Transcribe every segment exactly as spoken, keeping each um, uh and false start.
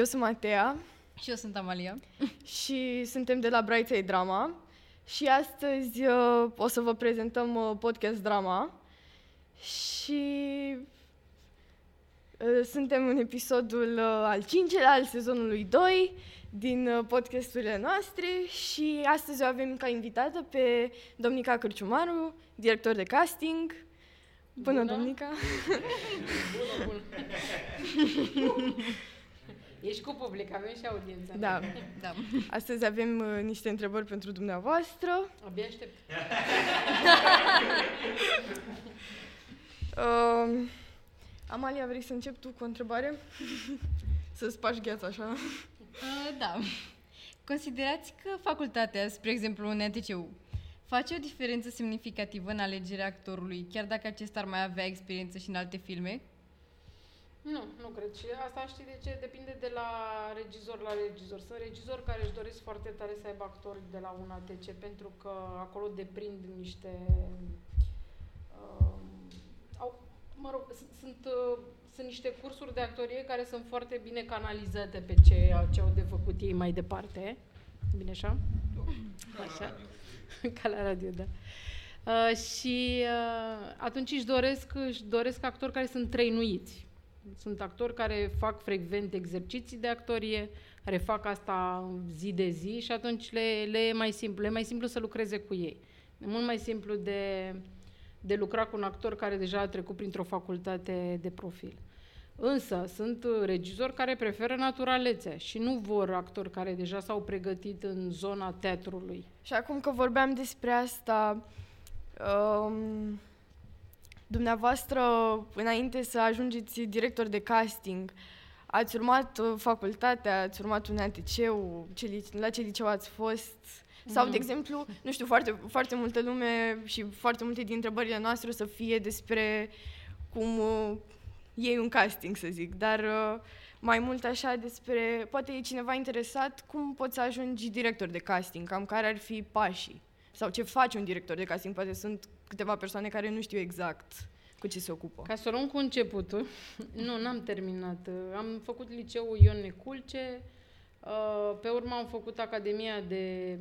Eu sunt Matea. Și eu sunt Amalia. Și suntem de la Braiței Drama. Și astăzi uh, o să vă prezentăm uh, podcast Drama. Și uh, suntem în episodul uh, al cincilea al sezonului doi din uh, podcasturile noastre. Și astăzi o avem ca invitată pe Domnica Cârciumaru, director de casting. Bună, bună. Domnica! Bună, bună! Ești cu public, avem și audiența. Da. Da. Astăzi avem uh, niște întrebări pentru dumneavoastră. Abia aștept. uh, Amalia, vrei să începi tu cu o întrebare? Să spargi gheața așa. Uh, da. Considerați că facultatea, spre exemplu, în E T C U, face o diferență semnificativă în alegerea actorului, chiar dacă acesta ar mai avea experiență și în alte filme? Nu, nu cred. Și asta știi de ce? Depinde de la regizor la regizor. Sunt regizori care își doresc foarte tare să aibă actori de la un A T C, pentru că acolo deprind niște... Uh, au, mă rog, sunt, uh, sunt niște cursuri de actorie care sunt foarte bine canalizate pe ce, ce au de făcut ei mai departe. Bine așa? Așa. Ca la radio, da. Uh, și uh, atunci își doresc, își doresc actori care sunt trainuiți. Sunt actori care fac frecvent exerciții de actorie, care fac asta zi de zi și atunci le, le e mai simplu, le e mai simplu să lucreze cu ei. E mult mai simplu de, de lucra cu un actor care deja a trecut printr-o facultate de profil. Însă sunt regizori care preferă naturalețea și nu vor actori care deja s-au pregătit în zona teatrului. Și acum că vorbeam despre asta, um... dumneavoastră, înainte să ajungeți director de casting, ați urmat facultatea, ați urmat un A T C-ul, ce, la ce liceu ați fost? Sau, mm. de exemplu, nu știu, foarte, foarte multă lume și foarte multe din întrebările noastre o să fie despre cum uh, iei un casting, să zic, dar uh, mai mult așa despre, poate e cineva interesat, cum poți să ajungi director de casting, cam care ar fi pașii? Sau ce face un director de casting? Poate sunt câteva persoane care nu știu exact cu ce se ocupă. Ca să o luăm cu începutul, nu, n-am terminat. Am făcut liceul Ion Neculce, pe urmă am făcut Academia de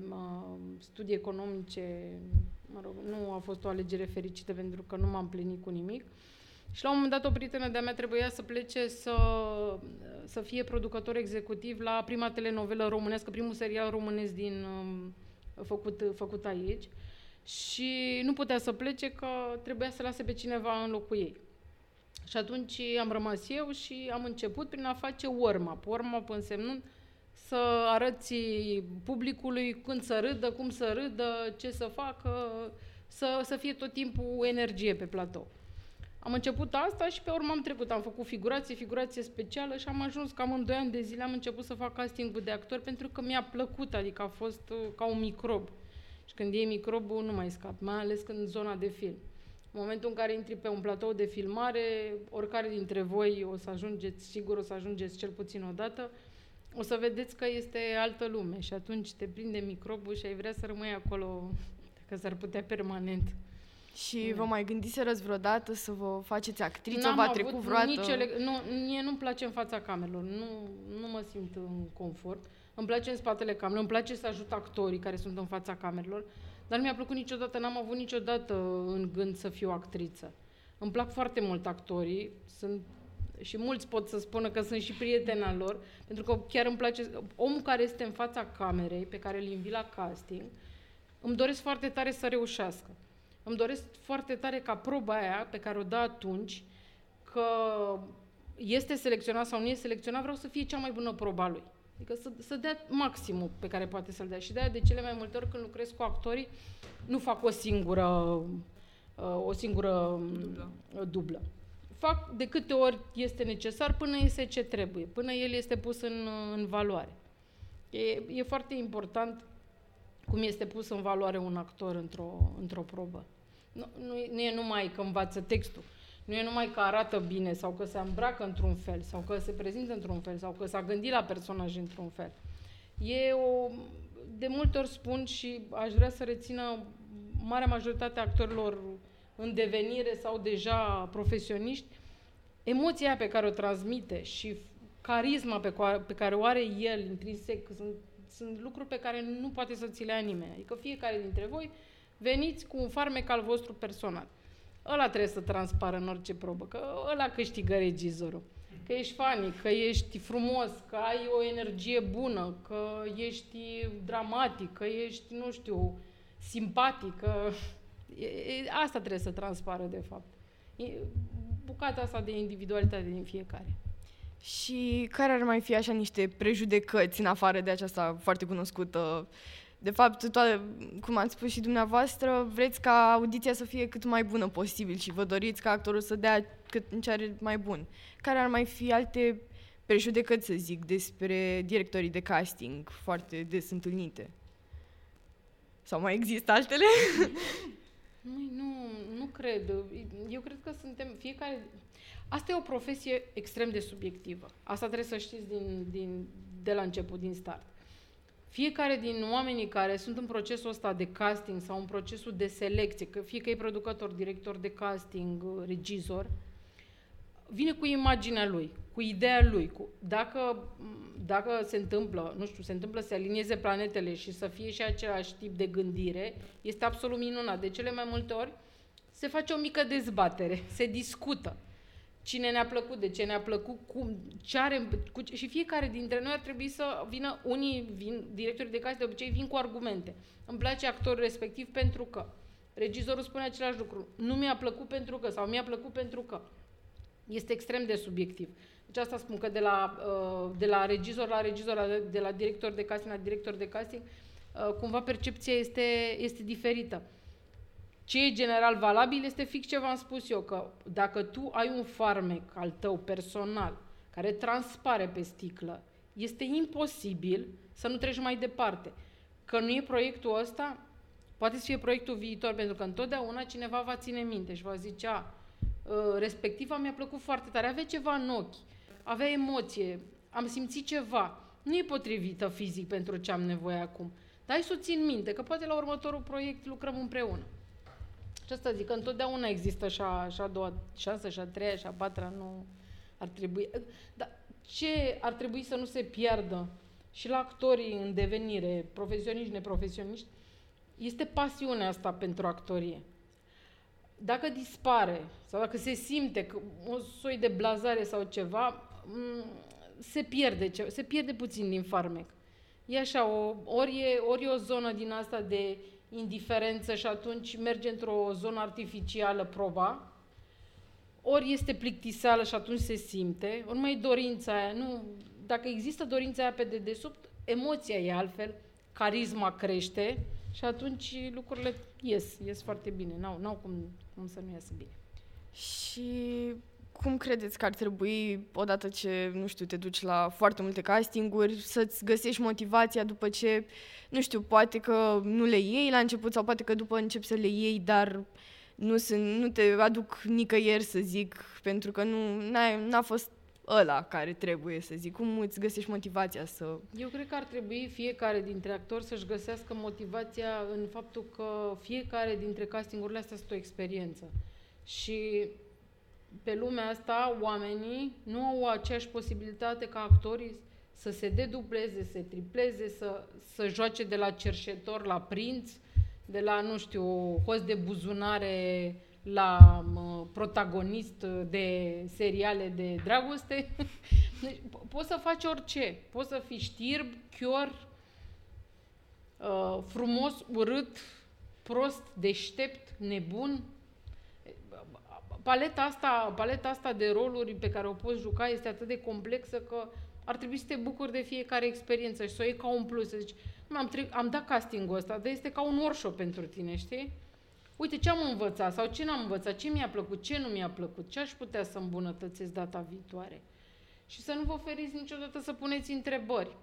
Studii Economice, mă rog, nu a fost o alegere fericită pentru că nu m-am plinit cu nimic. Și la un moment dat o prietenă de-a mea trebuia să plece să, să fie producător executiv la prima telenovelă românească, primul serial românesc din... Făcut, făcut aici și nu putea să plece că trebuia să lase pe cineva în locul ei. Și atunci am rămas eu și am început prin a face warm-up. Warm-up însemnând să arăți publicului când să râdă, cum să râdă, ce să facă, să, să fie tot timpul energie pe platou. Am început asta și pe urmă am trecut. Am făcut figurație, figurație specială și am ajuns cam în doi ani de zile am început să fac casting-ul de actor pentru că mi-a plăcut, adică a fost ca un microb. Și când iei microbul nu mai scap, mai ales când în zona de film. În momentul în care intri pe un platou de filmare, oricare dintre voi o să ajungeți, sigur o să ajungeți cel puțin o dată, o să vedeți că este altă lume și atunci te prinde microbul și ai vrea să rămâi acolo, dacă s-ar putea, permanent. Și vă mai gândiserăți vreodată să vă faceți actriță? N-am v-a trecut vreodată? Nicio leg- nu, mie nu-mi place în fața camerelor, nu, nu mă simt în confort. Îmi place în spatele camerelor, îmi place să ajut actorii care sunt în fața camerelor, dar nu mi-a plăcut niciodată, n-am avut niciodată în gând să fiu actriță. Îmi plac foarte mult actorii, sunt, și mulți pot să spună că sunt și prietena lor, pentru că chiar îmi place omul care este în fața camerei, pe care îl invit la casting, îmi doresc foarte tare să reușească. Îmi doresc foarte tare ca proba aia pe care o dă atunci, că este selecționat sau nu este selecționat, vreau să fie cea mai bună proba lui. Adică să, să dea maximul pe care poate să-l dea. Și de-aia, de cele mai multe ori, când lucrez cu actorii, nu fac o singură, o singură dublă. dublă. Fac de câte ori este necesar până iese ce trebuie, până el este pus în, în valoare. E, e foarte important cum este pus în valoare un actor într-o, într-o probă. Nu, nu, nu e numai că învață textul, nu e numai că arată bine sau că se îmbracă într-un fel sau că se prezintă într-un fel sau că s-a gândit la personaj într-un fel. E o, de multe ori spun și aș vrea să rețină marea majoritate a actorilor în devenire sau deja profesioniști, emoția pe care o transmite și carisma pe, coa, pe care o are el, intrinsec, sunt, sunt lucruri pe care nu poate să ți le ia nimeni. Adică fiecare dintre voi veniți cu un farmec al vostru personal. Ăla trebuie să transpară în orice probă, că ăla câștigă regizorul. Că ești funny, că ești frumos, că ai o energie bună, că ești dramatic, că ești, nu știu, simpatic. Că... Asta trebuie să transpară, de fapt. Bucata asta de individualitate din fiecare. Și care ar mai fi așa niște prejudecăți în afară de aceasta foarte cunoscută? De fapt, toate, cum ați spus și dumneavoastră, vreți ca audiția să fie cât mai bună posibil și vă doriți ca actorul să dea cât ce are mai bun. Care ar mai fi alte prejudecăți, să zic, despre directorii de casting foarte des întâlnite? Sau mai există altele? Măi, nu, nu cred. Eu cred că suntem fiecare... Asta e o profesie extrem de subiectivă. Asta trebuie să știți din, din, de la început, din start. Fiecare din oamenii care sunt în procesul ăsta de casting sau în procesul de selecție, că fie că e producător, director de casting, regizor, vine cu imaginea lui, cu ideea lui. Cu, dacă, dacă se întâmplă, nu știu, se întâmplă să alinieze planetele și să fie și același tip de gândire, este absolut minunat. De cele mai multe ori se face o mică dezbatere, se discută. Cine ne-a plăcut, de ce ne-a plăcut, cum, ce are... Cu, și fiecare dintre noi ar trebui să vină, unii vin, directorii de casting de obicei vin cu argumente. Îmi place actorul respectiv pentru că, regizorul spune același lucru, nu mi-a plăcut pentru că, sau mi-a plăcut pentru că. Este extrem de subiectiv. Deci asta spun că de la, de la regizor la regizor, de la director de casting la director de casting, cumva percepția este, este diferită. Ce e general valabil este fix ce v-am spus eu, că dacă tu ai un farmec al tău personal, care transpare pe sticlă, este imposibil să nu treci mai departe. Că nu e proiectul ăsta, poate să fie proiectul viitor, pentru că întotdeauna cineva va ține minte și va zice, a, respectiva mi-a plăcut foarte tare, avea ceva în ochi, avea emoție, am simțit ceva, nu e potrivită fizic pentru ce am nevoie acum. Dar hai să o țin minte, că poate la următorul proiect lucrăm împreună. Și asta zic, că întotdeauna există și a, și a doua șansă, și a treia, și a patra, nu ar trebui... Dar ce ar trebui să nu se piardă și la actorii în devenire, profesioniști, neprofesioniști, este pasiunea asta pentru actorie. Dacă dispare, sau dacă se simte că un soi de blazare sau ceva, se pierde, se pierde puțin din farmec. E așa, o, ori, e, ori e o zonă din asta de... indiferență și atunci merge într-o zonă artificială proba, ori este plictiseală și atunci se simte, ori mai e dorința aia, nu, dacă există dorința aia pe dedesubt, emoția e altfel, carisma crește și atunci lucrurile ies, ies foarte bine, n-au, n-au cum, cum să nu iasă bine. Și cum credeți că ar trebui, odată ce, nu știu, te duci la foarte multe castinguri, să-ți găsești motivația după ce, nu știu, poate că nu le iei la început sau poate că după începi să le iei, dar nu, sunt, nu te aduc nicăieri, să zic, pentru că nu n-a, n-a fost ăla care trebuie, să zic. Cum îți găsești motivația să... Eu cred că ar trebui fiecare dintre actori să-și găsească motivația în faptul că fiecare dintre castingurile astea sunt o experiență. Și... pe lumea asta, oamenii nu au aceeași posibilitate ca actorii să se dedubleze, să se tripleze, să, să joace de la cerșetor la prinț, de la, nu știu, host de buzunare la mă, protagonist de seriale de dragoste. Deci, po- poți să faci orice. Poți să fii știrb, chior, uh, frumos, urât, prost, deștept, nebun. Paleta asta, paleta asta de roluri pe care o poți juca este atât de complexă că ar trebui să te bucuri de fiecare experiență și să o iei ca un plus. Deci, am, tre- am dat castingul ăsta, dar este ca un workshop pentru tine, știi? Uite, ce am învățat sau ce n-am învățat, ce mi-a plăcut, ce nu mi-a plăcut, ce aș putea să îmbunătățesc data viitoare. Și să nu vă feriți niciodată să puneți întrebări.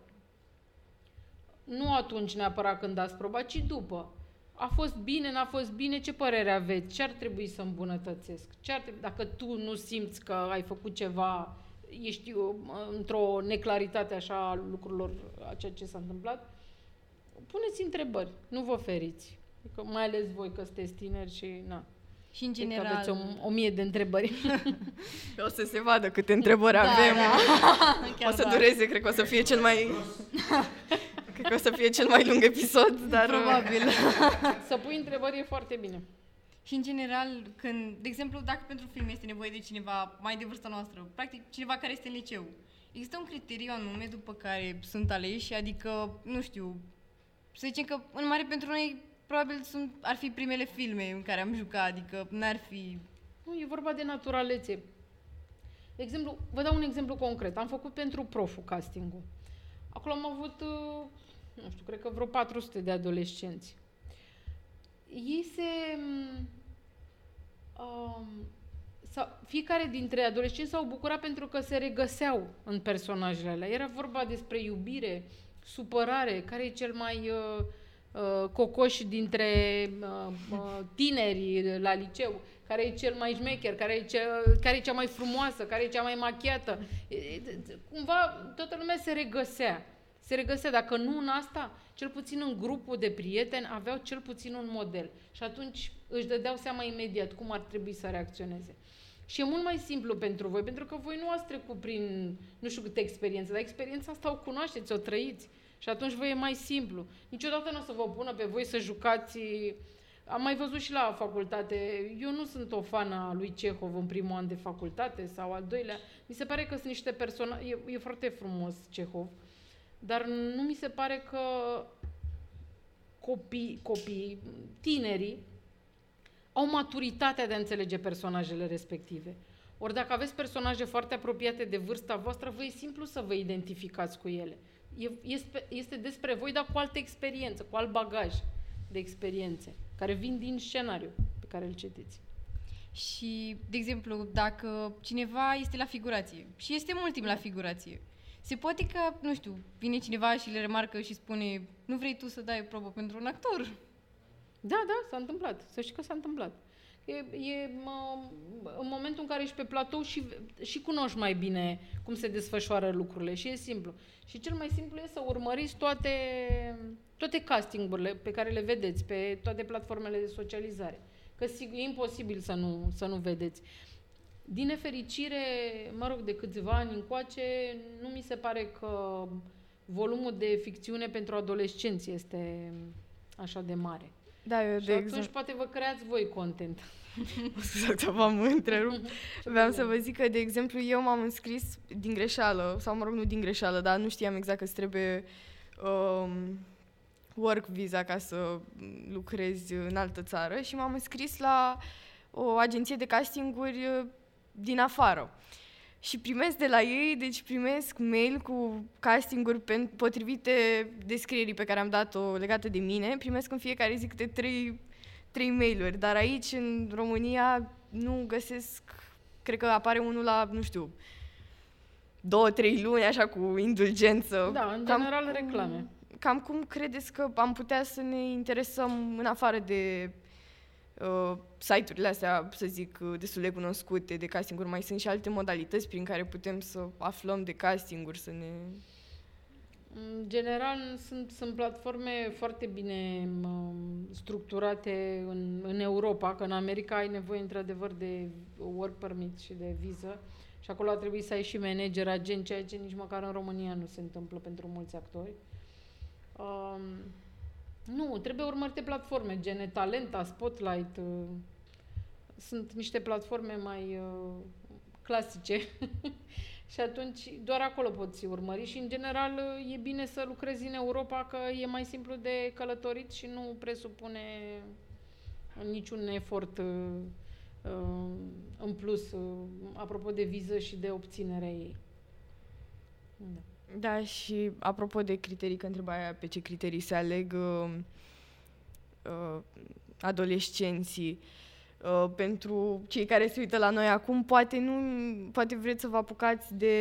Nu atunci neapărat când ați probat, ci după. A fost bine, n-a fost bine, ce părere aveți? Ce ar trebui să îmbunătățesc? Ce ar trebui, dacă tu nu simți că ai făcut ceva, ești într-o neclaritate așa a lucrurilor, a ceea ce s-a întâmplat, puneți întrebări, nu vă feriți. Adică, mai ales voi că sunteți tineri și na. Și în general... Aveți o, o mie de întrebări. O să se vadă câte întrebări da, avem. Da. O să dureze, cred că o să fie cel mai... Cred că o să fie cel mai lung episod, dar... Probabil. Să pui întrebări e foarte bine. Și în general, când, de exemplu, dacă pentru film este nevoie de cineva mai de vârsta noastră, practic cineva care este în liceu, există un criteriu anume după care sunt aleși, adică, nu știu, să zicem că în mare pentru noi probabil sunt, ar fi primele filme în care am jucat, adică n-ar fi... Nu, e vorba de naturalețe. De exemplu, vă dau un exemplu concret. Am făcut pentru proful casting-ul. Acolo am avut, nu știu, cred că vreo patru sute de adolescenți. Ei se... Um, fiecare dintre adolescenți s-au bucurat pentru că se regăseau în personajele alea. Era vorba despre iubire, supărare, care e cel mai... Uh, cocoș dintre uh, tineri la liceu, care e cel mai șmecher, care e cea, care e cea mai frumoasă, care e cea mai machiată. Cumva toată lumea se regăsea. Se regăsea, dacă nu în asta, cel puțin în grupul de prieteni aveau cel puțin un model. Și atunci își dădeau seama imediat cum ar trebui să reacționeze. Și e mult mai simplu pentru voi, pentru că voi nu ați trecut prin nu știu câte experiențe, dar experiența asta o cunoașteți, o trăiți. Și atunci vă e mai simplu. Niciodată nu o să vă pună pe voi să jucați... Am mai văzut și la facultate. Eu nu sunt o fană a lui Cehov în primul an de facultate sau al doilea. Mi se pare că sunt niște persoane... E, e foarte frumos Cehov, dar nu mi se pare că copii, copii, tinerii au maturitatea de a înțelege personajele respective. Ori dacă aveți personaje foarte apropiate de vârsta voastră, vă e simplu să vă identificați cu ele. Este despre voi, dar cu altă experiență, cu alt bagaj de experiențe, care vin din scenariu pe care îl citiți. Și, de exemplu, dacă cineva este la figurație și este mult timp la figurație, se poate că, nu știu, vine cineva și le remarcă și spune nu vrei tu să dai probă pentru un actor? Da, da, s-a întâmplat. Să știi că s-a întâmplat. E, e mă, în momentul în care ești pe platou și, și cunoști mai bine cum se desfășoară lucrurile și e simplu. Și cel mai simplu e să urmăriți toate, toate casting-urile pe care le vedeți pe toate platformele de socializare. Că e imposibil să nu, să nu vedeți. Din nefericire, mă rog, de câțiva ani încoace, nu mi se pare că volumul de ficțiune pentru adolescenți este așa de mare. Da, eu, și de atunci exact. Poate vă creați voi content. Exact, v-am întrerupt. Vreau să vă zic că, de exemplu, eu m-am înscris din greșeală, sau mă rog, nu din greșeală, dar nu știam exact că îți trebuie um, work visa ca să lucrezi în altă țară și m-am înscris la o agenție de castinguri din afară. Și primesc de la ei, deci primesc mail cu castinguri potrivite descrierii pe care am dat-o legată de mine. Primesc în fiecare zi câte trei, trei mail-uri, dar aici, în România, nu găsesc, cred că apare unul la, nu știu, două, trei luni, așa, cu indulgență. Da, în general cam, reclame. Cam cum credeți că am putea să ne interesăm în afară de... Uh, site-urile astea, să zic, destul de cunoscute de casting-uri, mai sunt și alte modalități prin care putem să aflăm de casting-uri, să ne... În general, sunt, sunt platforme foarte bine uh, structurate în, în Europa, că în America ai nevoie, într-adevăr, de work permit și de viză și acolo ar trebui să ai și manager, agent, ceea ce nici măcar în România nu se întâmplă pentru mulți actori. Uh, Nu, trebuie urmărite platforme, gen Talenta, Spotlight. Sunt niște platforme mai clasice și atunci doar acolo poți urmări și în general e bine să lucrezi în Europa că e mai simplu de călătorit și nu presupune niciun efort în plus apropo de viză și de obținerea ei. Da. Da, și apropo de criterii, că întrebaia pe ce criterii se aleg uh, uh, adolescenții, uh, pentru cei care se uită la noi acum, poate, nu, poate vreți să vă apucați de,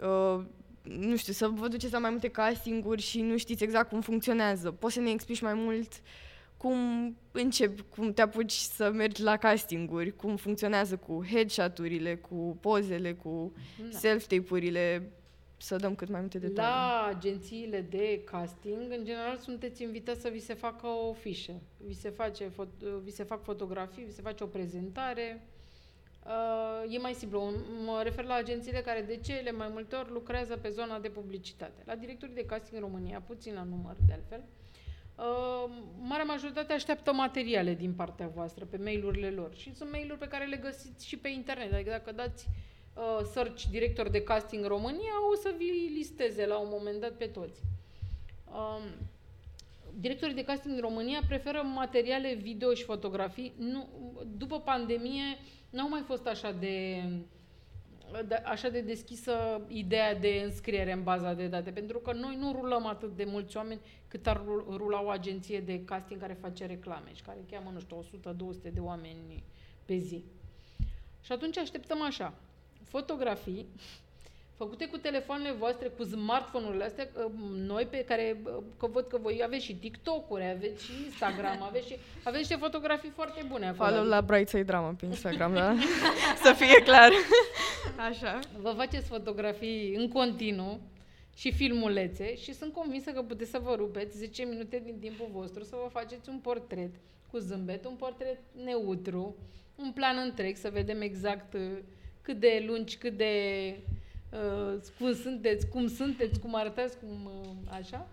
uh, nu știu, să vă duceți la mai multe casting-uri și nu știți exact cum funcționează. Poți să ne explici mai mult cum începi, cum te apuci să mergi la casting-uri, cum funcționează cu headshot-urile, cu pozele, cu da. self-tape-urile. să dăm cât mai multe detalii. La agențiile de casting, în general, sunteți invitați să vi se facă o fișă. Vi se, face fo- vi se fac fotografii, vi se face o prezentare. Uh, e mai simplu. Mă refer la agențiile care de cele mai multe ori lucrează pe zona de publicitate. La directorii de casting în România, puțin la număr de altfel, uh, marea majoritate așteaptă materiale din partea voastră pe mail-urile lor. Și sunt mail-uri pe care le găsiți și pe internet. Adică dacă dați uh, search director de casting România, o să vi listeze la un moment dat pe toți. Uh, Directorii de casting în România preferă materiale video și fotografii. Nu, după pandemie n-au mai fost așa de, de, așa de deschisă ideea de înscriere în baza de date, pentru că noi nu rulăm atât de mulți oameni cât ar rula o agenție de casting care face reclame și care cheamă, nu știu, o sută două sute de oameni pe zi. Și atunci așteptăm așa, fotografii făcute cu telefoanele voastre, cu smartphone-urile astea, noi pe care, că văd că voi aveți și TikTok-uri, aveți și Instagram, aveți și, aveți niște fotografii foarte bune acolo. Follow la Brightside Drama pe Instagram, da? Să fie clar. Așa. Vă faceți fotografii în continuu și filmulețe și sunt convinsă că puteți să vă rupeți zece minute din timpul vostru să vă faceți un portret cu zâmbet, un portret neutru, un plan întreg, să vedem exact cât de lungi, cât de... Uh, cum sunteți, cum sunteți, cum arătați, cum uh, așa,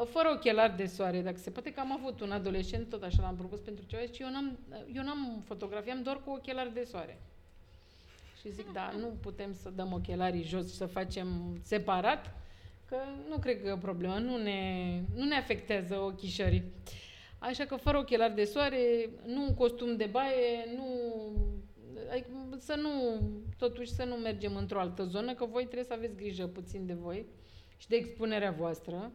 uh, fără ochelari de soare, dacă se poate, că am avut un adolescent, tot așa l-am propus pentru ceva, și eu n-am, eu n-am fotografii, am doar cu ochelari de soare. Și zic, da, nu putem să dăm ochelarii jos și să facem separat, că nu cred că e o problemă, nu ne, nu ne afectează ochișorii. Așa că fără ochelari de soare, nu un costum de baie, nu... Adică să nu, totuși să nu mergem într-o altă zonă, că voi trebuie să aveți grijă puțin de voi și de expunerea voastră.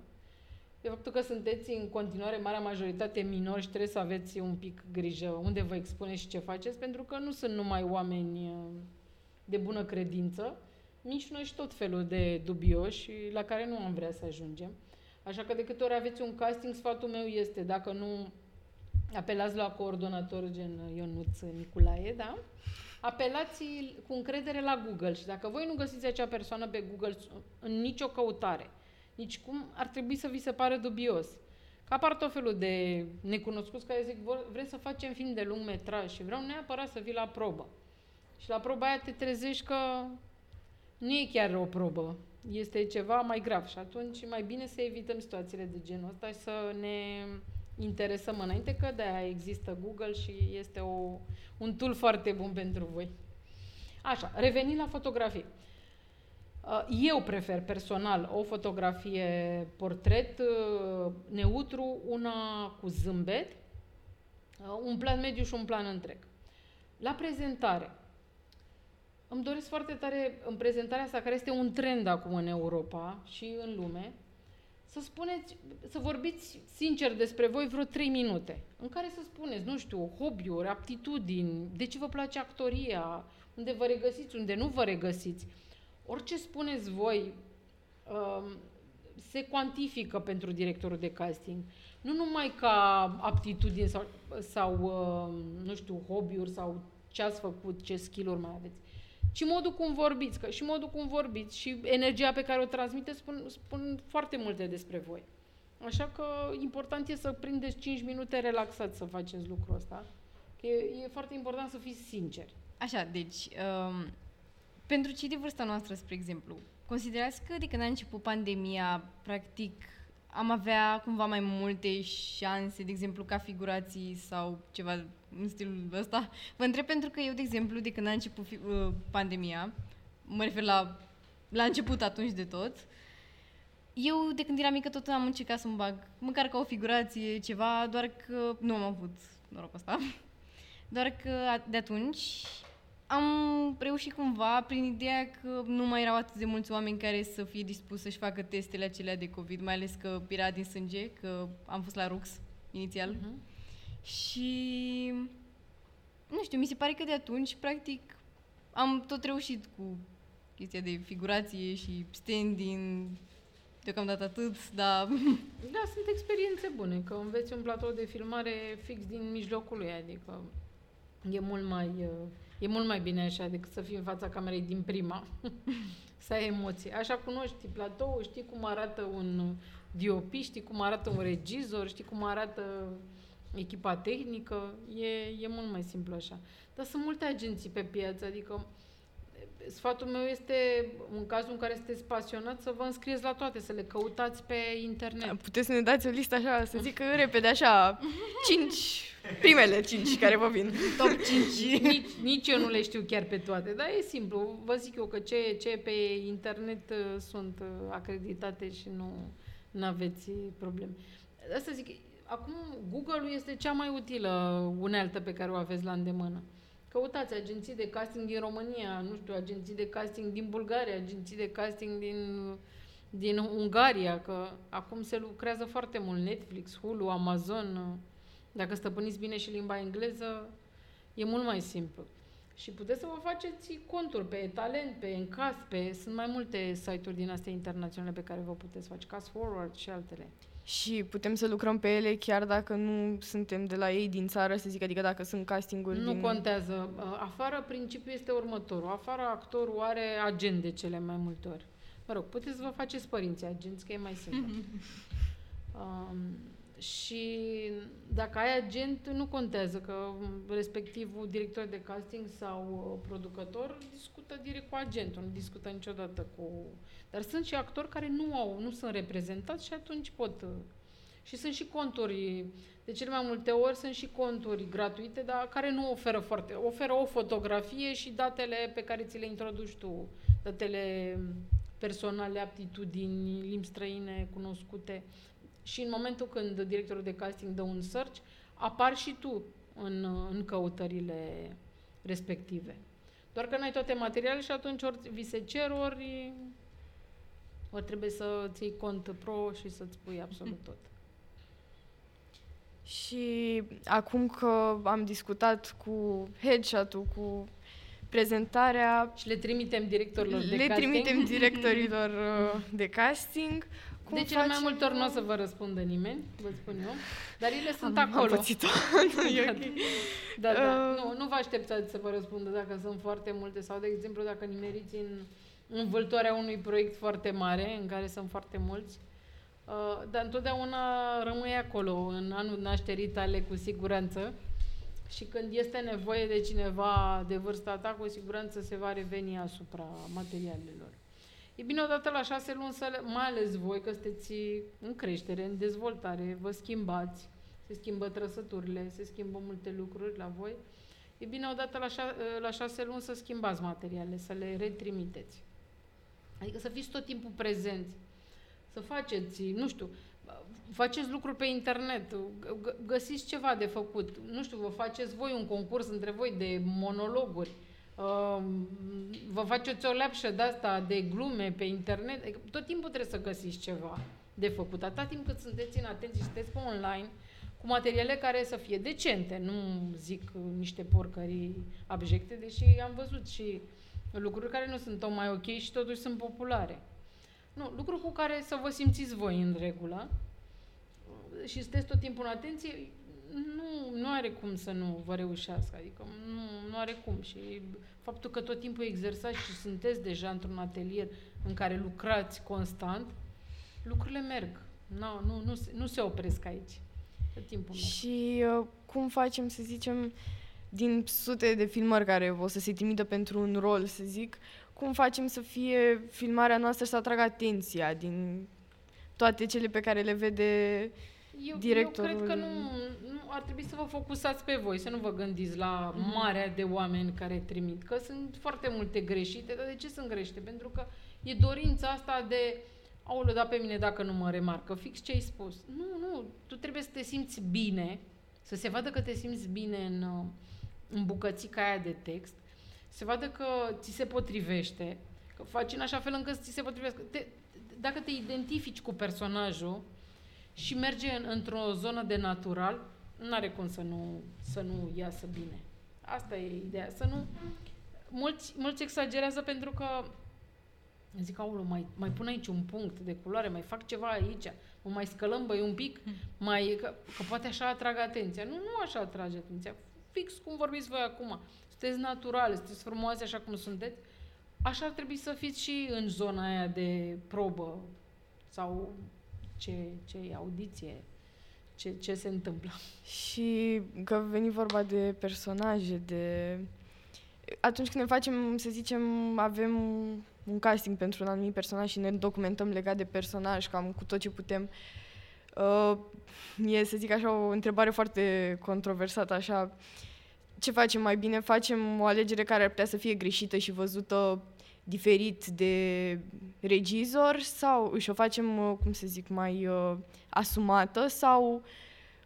De faptul că sunteți în continuare marea majoritate minori și trebuie să aveți un pic grijă unde vă expuneți și ce faceți, pentru că nu sunt numai oameni de bună credință, nici noi și tot felul de dubioși la care nu am vrea să ajungem. Așa că de câte ori aveți un casting, sfatul meu este, dacă nu... apelați la coordonator gen Ionuț Niculae, da? Apelați cu încredere la Google și dacă voi nu găsiți acea persoană pe Google în nicio căutare, nici cum ar trebui să vi se pare dubios. Ca apar tot felul de necunoscuți care zic, vrei să facem film de lung metraj și vreau neapărat să vii la probă. Și la proba aia te trezești că nu e chiar o probă, este ceva mai grav și atunci mai bine să evităm situațiile de genul ăsta și să ne... interesăm înainte, că de-aia există Google și este o, un tool foarte bun pentru voi. Așa, revenind la fotografii. Eu prefer personal o fotografie portret neutru, una cu zâmbet, un plan mediu și un plan întreg. La prezentare. Îmi doresc foarte tare în prezentarea asta, care este un trend acum în Europa și în lume, să spuneți, să vorbiți sincer despre voi vreo trei minute, în care să spuneți, nu știu, hobby-uri, aptitudini, de ce vă place actoria, unde vă regăsiți, unde nu vă regăsiți. Orice spuneți voi se cuantifică pentru directorul de casting. Nu numai ca aptitudini sau, sau nu știu, hobby-uri sau ce ați făcut, ce skill-uri mai aveți, și modul cum vorbiți, că și modul cum vorbiți și energia pe care o transmiteți spun, spun foarte multe despre voi. Așa că important e să prindeți cinci minute relaxați să faceți lucrul ăsta. Că e, e foarte important să fiți sinceri. Așa, deci, um, pentru cei de vârsta noastră, spre exemplu, considerați că de când a început pandemia, practic, am avea cumva mai multe șanse, de exemplu, ca figurații sau ceva în stilul ăsta? Vă întreb pentru că eu, de exemplu, de când a început fi- pandemia, mă refer la, la început atunci de tot, eu, de când eram mică, tot am încercat să-mi bag, măcar ca o figurație, ceva, doar că nu am avut norocul ăsta. Doar că de atunci am reușit cumva, prin ideea că nu mai erau atât de mulți oameni care să fie dispuși să-și facă testele acelea de COVID, mai ales că era din sânge, că am fost la Rux inițial. Uh-huh. Și, nu știu, mi se pare că de atunci, practic, am tot reușit cu chestia de figurație și stand-in, deocamdată atât, dar... Da, sunt experiențe bune, că înveți un platou de filmare fix din mijlocul lui, adică e mult mai... E mult mai bine așa decât să fii în fața camerei din prima. Să ai emoții. Așa cunoști platoul, știi cum arată un D O P, știi cum arată un regizor, știi cum arată echipa tehnică. E, e mult mai simplu așa. Dar sunt multe agenții pe piață, adică sfatul meu este, în cazul în care sunteți pasionat, să vă înscrieți la toate, să le căutați pe internet. Puteți să ne dați o listă așa, să zic repede așa, cinci, primele cinci care vă vin. Top cinci. Nici, nici eu nu le știu chiar pe toate, dar e simplu. Vă zic eu că ce, ce pe internet sunt acreditate și nu aveți probleme. Asta zic, acum Google-ul este cea mai utilă unealtă pe care o aveți la îndemână. Căutați agenții de casting din România, nu știu, agenții de casting din Bulgaria, agenții de casting din, din Ungaria, că acum se lucrează foarte mult Netflix, Hulu, Amazon. Dacă stăpâniți bine și limba engleză, e mult mai simplu. Și puteți să vă faceți conturi pe Talent, pe Encast, pe... Sunt mai multe site-uri din astea internaționale pe care vă puteți face, Cast Forward și altele. Și putem să lucrăm pe ele chiar dacă nu suntem de la ei din țară, să zic, adică dacă sunt castinguri nu din... contează. Afară, principiul este următorul. Afară, actorul are agende cele mai multe ori. Mă rog, puteți să vă faceți părinții agenți, că e mai simplu. um, și dacă ai agent, nu contează că respectivul director de casting sau producător discută direct cu agentul, nu discută niciodată cu... Dar sunt și actori care nu au, nu sunt reprezentați și atunci pot... Și sunt și conturi, de cele mai multe ori sunt și conturi gratuite, dar care nu oferă foarte... Oferă o fotografie și datele pe care ți le introduci tu, datele personale, aptitudini, limbi străine, cunoscute... Și în momentul când directorul de casting dă un search, apar și tu în, în căutările respective. Doar că n-ai toate materialele și atunci ori vi se cer, ori, ori trebuie să ții cont pro și să-ți pui absolut tot. Și acum că am discutat cu headshot-ul, cu prezentarea... Și le trimitem directorilor de casting. Le trimitem directorilor de casting... Cum de cele facem? Mai multe ori nu o să vă răspundă nimeni, vă spun eu, dar ele sunt am, acolo. Am pățit-o. da, da, da. Uh... Nu, nu vă așteptați să vă răspundă dacă sunt foarte multe sau, de exemplu, dacă nimeriți în, în vâltoarea unui proiect foarte mare, în care sunt foarte mulți, uh, dar întotdeauna rămâi acolo, în anul nașterii tale, cu siguranță, și când este nevoie de cineva de vârsta ta, cu siguranță se va reveni asupra materialelor. E bine, odată la șase luni, să le, mai ales voi, că sunteți în creștere, în dezvoltare, vă schimbați, se schimbă trăsăturile, se schimbă multe lucruri la voi. E bine, odată la, șa, la șase luni să schimbați materiale, să le retrimiteți. Adică să fiți tot timpul prezenți, să faceți, nu știu, faceți lucruri pe internet, găsiți ceva de făcut, nu știu, vă faceți voi un concurs între voi de monologuri, Uh, vă faceți o leapșă de-asta de glume pe internet, tot timpul trebuie să găsiți ceva de făcut, atât timp cât sunteți în atenție și sunteți pe online cu materiale care să fie decente, nu zic niște porcării abjecte, deși am văzut și lucruri care nu sunt tocmai ok și totuși sunt populare. Nu, lucruri cu care să vă simțiți voi în regulă și sunteți tot timpul în atenție. Nu, nu are cum să nu vă reușească, adică nu, nu are cum. Și faptul că tot timpul exersați și sunteți deja într-un atelier în care lucrați constant, lucrurile merg. No, nu, nu, nu se opresc aici. Tot timpul merg. Și uh, cum facem, să zicem, din sute de filmări care o să se trimită pentru un rol, să zic, cum facem să fie filmarea noastră să atragă atenția din toate cele pe care le vede... Eu, directorul... eu cred că nu, nu ar trebui să vă focusați pe voi, să nu vă gândiți la marea de oameni care trimit, că sunt foarte multe greșite. Dar de ce sunt greșite? Pentru că e dorința asta de aoleu, da pe mine dacă nu mă remarcă, fix ce ai spus. Nu, nu, tu trebuie să te simți bine, să se vadă că te simți bine în, în bucățica aia de text, se vadă că ți se potrivește, că faci în așa fel încât ți se potrivească. Te, dacă te identifici cu personajul și merge în, într-o zonă de natural, n-are cum să nu, să nu iasă bine. Asta e ideea. Să nu... Mulți, mulți exagerează pentru că zic, aulă, mai, mai pun aici un punct de culoare, mai fac ceva aici, mă mai scălămbăi un pic, mai, că, că poate așa atrag atenția. Nu, nu așa atrage atenția. fix cum vorbiți voi acum. Sunteți naturale, sunteți frumoase așa cum sunteți. Așa ar trebui să fiți și în zona aia de probă sau ce, ce audiție, ce, ce se întâmplă. Și că veni vorba de personaje, de... Atunci când ne facem, să zicem, avem un casting pentru un anumit personaj și ne documentăm legat de personaj, cam cu tot ce putem, e, să zic așa, o întrebare foarte controversată, așa... Ce facem mai bine? Facem o alegere care ar putea să fie greșită și văzută diferit de regizor sau își o facem, cum să zic, mai uh, asumată sau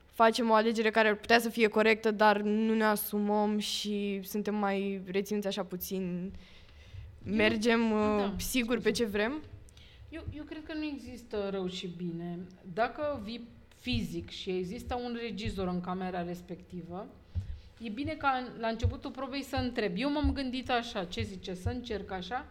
facem o alegere care ar putea să fie corectă, dar nu ne asumăm și suntem mai reținuți așa puțin, mergem uh, da, sigur scuze. Pe ce vrem? Eu, eu cred că nu există rău și bine. Dacă vii fizic și există un regizor în camera respectivă, e bine ca la începutul probei să întreb. Eu m-am gândit așa, ce zice, să încerc așa.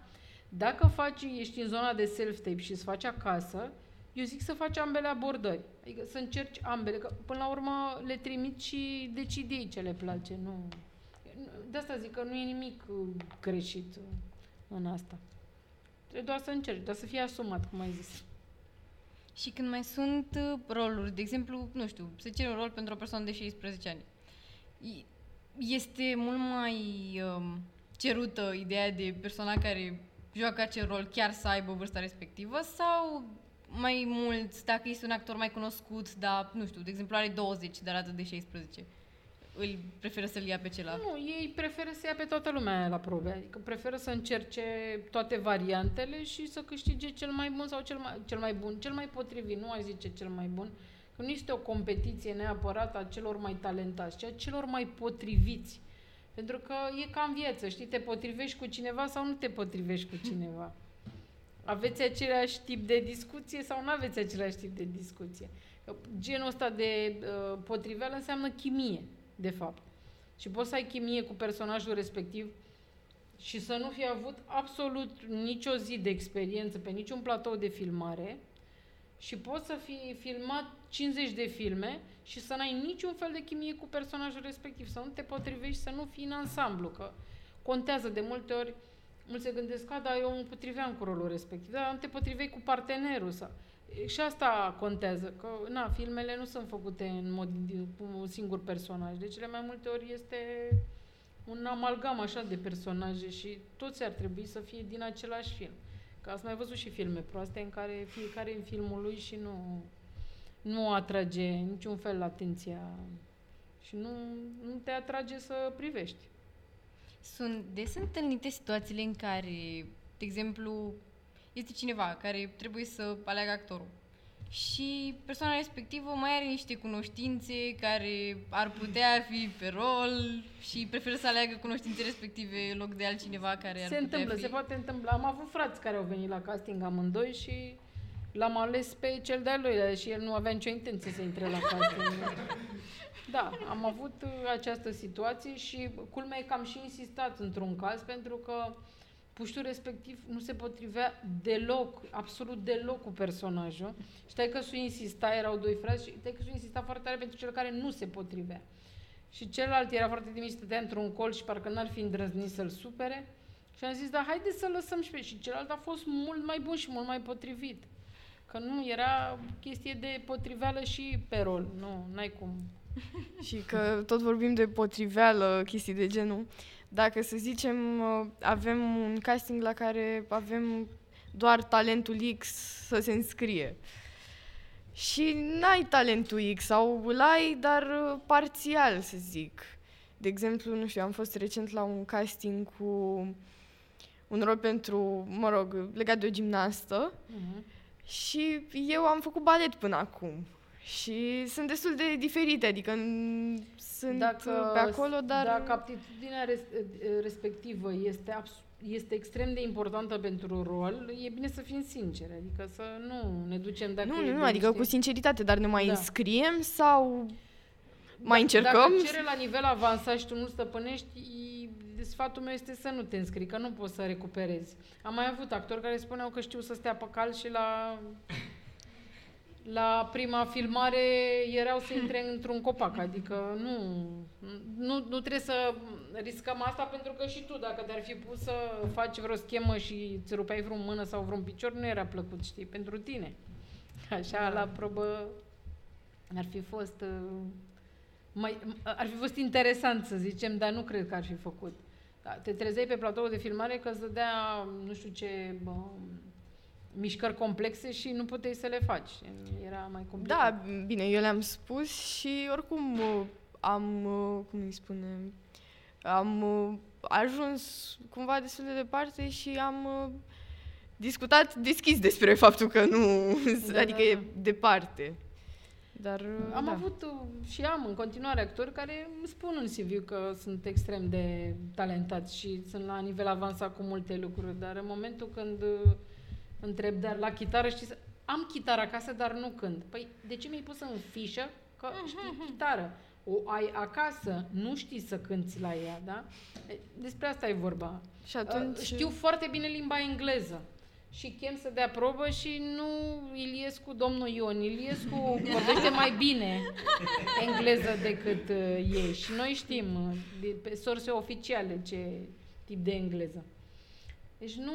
Dacă faci, ești în zona de self-tape și îți faci acasă, eu zic să faci ambele abordări. Adică să încerci ambele, că până la urmă le trimit și decide ei ce le place. Nu. De asta zic că nu e nimic greșit în asta. Trebuie doar să încerci, doar să fii asumat, cum ai zis. Și când mai sunt roluri, de exemplu, nu știu, se cere un rol pentru o persoană de șaisprezece ani. Este mult mai um, cerută ideea de persoana care joacă acel rol chiar să aibă vârsta respectivă sau mai mult, dacă este un actor mai cunoscut, dar, nu știu, de exemplu are douăzeci, dar arată de șaisprezece, îl preferă să-l ia pe celălalt? Nu, ei preferă să ia pe toată lumea la probe, adică preferă să încerce toate variantele și să câștige cel mai bun sau cel mai, cel mai bun, cel mai potrivit, nu aș zice cel mai bun. Nu este o competiție neapărat a celor mai talentați, ci a celor mai potriviți. Pentru că e ca în viață, știi, te potrivești cu cineva sau nu te potrivești cu cineva. Aveți același tip de discuție sau nu aveți același tip de discuție. Genul ăsta de uh, potriveală înseamnă chimie, de fapt. Și poți să ai chimie cu personajul respectiv și să nu fi avut absolut nicio zi de experiență pe niciun platou de filmare, și poți să fi filmat cincizeci de filme și să n-ai niciun fel de chimie cu personajul respectiv, să nu te potrivești, să nu fii în ansamblu, că contează de multe ori, mulți se gândesc, că da, eu îmi potriveam cu rolul respectiv, dar nu te potriveai cu partenerul. Sau... Și asta contează, că na, filmele nu sunt făcute în mod cu un singur personaj, de cele mai multe ori este un amalgam așa de personaje și toți ar trebui să fie din același film. Că ați mai văzut și filme proaste în care fiecare în filmul lui și nu, nu atrage niciun fel atenția și nu, nu te atrage să privești. Sunt des întâlnite situațiile în care, de exemplu, este cineva care trebuie să aleagă actorul și persoana respectivă mai are niște cunoștințe care ar putea fi pe rol și preferă să aleagă cunoștințe respective în loc de altcineva care ar se putea întâmplă, fi. Se poate întâmpla. Am avut frați care au venit la casting amândoi și l-am ales pe cel de-al doilea și el nu avea nicio intenție să intre la casting. Da, am avut această situație și culmea e că am și insistat într-un caz pentru că puștul respectiv nu se potrivea deloc, absolut deloc cu personajul. Și taică-su insista, erau doi frați, și taică-su insista foarte tare pentru cel care nu se potrivea. Și celălalt era foarte timid, stătea într-un colț și parcă n-ar fi îndrăznit să-l supere. Și am zis, da, haideți să lăsăm și pe... Și celălalt a fost mult mai bun și mult mai potrivit. Că nu, era chestie de potriveală și pe rol. Nu, n-ai cum. Și că tot vorbim de potriveală, chestii de genul. Dacă, să zicem, avem un casting la care avem doar talentul X să se înscrie și n-ai talentul X sau îl ai, dar parțial, să zic. De exemplu, nu știu, am fost recent la un casting cu un rol pentru, mă rog, legat de o gimnastă uh-huh. și eu am făcut balet până acum. Și sunt destul de diferite, adică sunt dacă, pe acolo, dar... Dacă aptitudinea res, respectivă este, abs, este extrem de importantă pentru rol, e bine să fim sinceri, adică să nu ne ducem dacă... Nu, nu, adică niște... cu sinceritate, dar ne mai da. înscriem sau mai încercăm? Dacă cere la nivel avansat și tu nu stăpânești, sfatul meu este să nu te înscrii, că nu poți să recuperezi. Am mai avut actori care spuneau că știu să stea pe cal și la... La prima filmare erau să intre într-un copac, adică nu, nu, nu trebuie să riscăm asta, pentru că și tu, dacă te-ar fi pus să faci vreo schemă și ți rupeai vreun mână sau vreun picior, nu era plăcut, știi, pentru tine. Așa, la probă ar fi fost mai, ar fi fost interesant, să zicem, dar nu cred că ar fi făcut. Te trezeai pe platoul de filmare că îți dădea, nu știu ce, bă, mișcări complexe și nu puteai să le faci. Era mai complicat. Da, bine, eu le-am spus și oricum am, cum îi spune, am ajuns cumva destul de departe și am discutat deschis despre faptul că nu, da, adică da, e departe. Dar, am da. avut și am în continuare actori care îmi spun în C V că sunt extrem de talentați și sunt la nivel avansat cu multe lucruri, dar în momentul când întreb, dar la chitară, știi, am chitară acasă, dar nu cânt. Păi, de ce mi-ai pus în fișă că știi chitară? O ai acasă, nu știi să cânti la ea, da? Despre asta e vorba. Și atunci... Știu foarte bine limba engleză și chem să dea probă și nu Iliescu, domnul Ion, Iliescu vorbește mai bine engleză decât e și noi știm pe surse oficiale ce tip de engleză. Deci nu,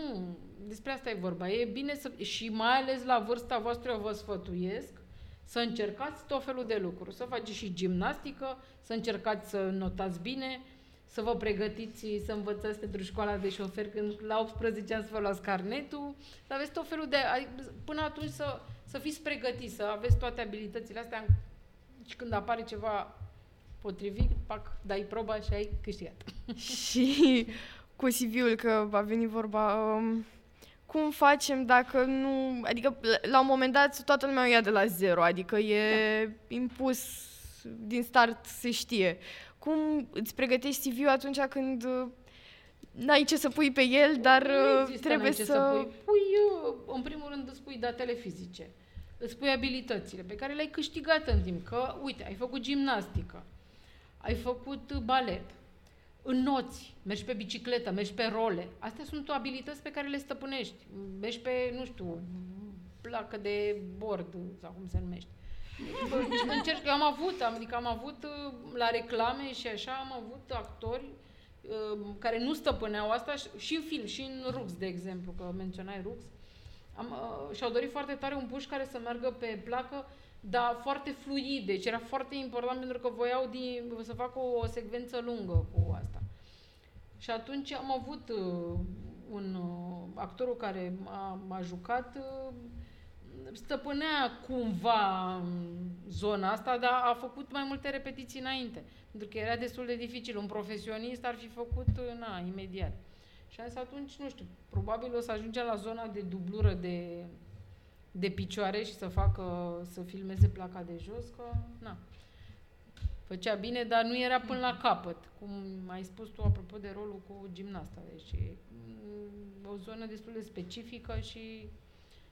despre asta e vorba. E bine să, și mai ales la vârsta voastră eu vă sfătuiesc să încercați tot felul de lucruri. Să faceți și gimnastică, să încercați să notați bine, să vă pregătiți, să învățați pentru școala de șofer când la optsprezece ani să vă luați carnetul, să aveți tot felul de... Până atunci să, să fiți pregătiți, să aveți toate abilitățile astea și când apare ceva potrivit, pac, dai proba și ai câștigat. Și... cu C V-ul, că a venit vorba, um, cum facem dacă nu... Adică, la un moment dat, toată lumea o ia de la zero, adică e da. impus din start, se știe. Cum îți pregătești C V-ul atunci când uh, n-ai ce să pui pe el, dar uh, trebuie să... să pui. Pui, în primul rând, îți pui datele fizice, îți pui abilitățile pe care le-ai câștigat în timp, că, uite, ai făcut gimnastică, ai făcut balet, înnoți, mergi pe bicicletă, mergi pe role. Astea sunt abilități pe care le stăpânești. Mergi pe, nu știu, placă de bord, sau cum se numește. Încerc, am avut, adică am avut la reclame și așa, am avut actori uh, care nu stăpâneau asta și în film, și în Rux, de exemplu, că menționai Rux. Am, uh, și-au dorit foarte tare un puș care să meargă pe placă, dar foarte fluid, deci era foarte important pentru că voiau din, să fac o, o secvență lungă cu asta. Și atunci am avut uh, un uh, actorul care m-a, m-a jucat, uh, stăpânea cumva zona asta, dar a făcut mai multe repetiții înainte, pentru că era destul de dificil. Un profesionist ar fi făcut, uh, na, imediat. Și atunci, nu știu, probabil o să ajungea la zona de dublură de... de picioare și să facă, să filmeze placa de jos, că, na, făcea bine, dar nu era până la capăt, cum ai spus tu, apropo de rolul cu gimnasta, deci o zonă destul de specifică și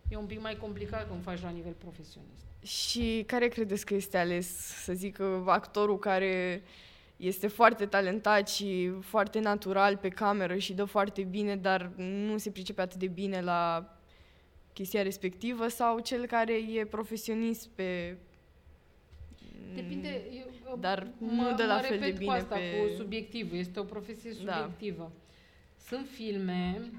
e un pic mai complicat când faci la nivel profesionist. Și care credeți că este ales, să zic, actorul care este foarte talentat și foarte natural pe cameră și dă foarte bine, dar nu se pricepe atât de bine la chestia respectivă, sau cel care e profesionist pe... Depinde, eu, dar mă, nu dă la fel de bine cu asta, pe... cu subiectivul, este o profesie subiectivă. Da. Sunt filme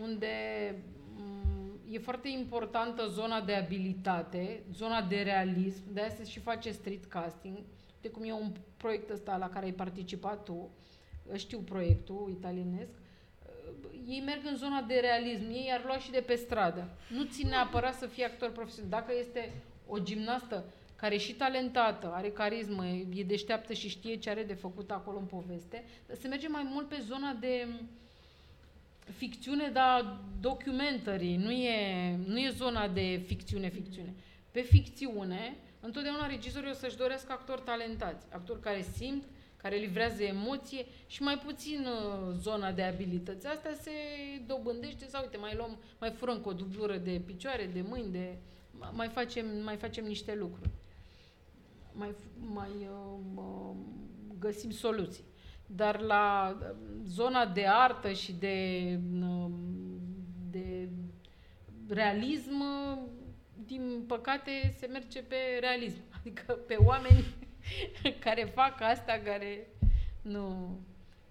unde m- e foarte importantă zona de abilitate, zona de realism, de-aia se și face street casting, de cum e un proiect ăsta la care ai participat tu, știu proiectul italienesc, ei merg în zona de realism, ei i-ar lua și de pe stradă. Nu țin neapărat să fie actor profesionist. Dacă este o gimnastă care e și talentată, are carismă, e deșteaptă și știe ce are de făcut acolo în poveste, se merge mai mult pe zona de ficțiune, dar documentary, nu e, nu e zona de ficțiune-ficțiune. Pe ficțiune, întotdeauna regizorii o să-și doresc actori talentați, actori care simt, care livrează emoție și mai puțin uh, zona de abilități. Asta se dobândește sau, uite, mai luăm, mai furăm cu o dublură de picioare, de mâini, de, mai, facem, mai facem niște lucruri. Mai, mai uh, uh, găsim soluții. Dar la zona de artă și de, uh, de realism uh, din păcate, se merge pe realism. Adică pe oameni care fac asta, care nu,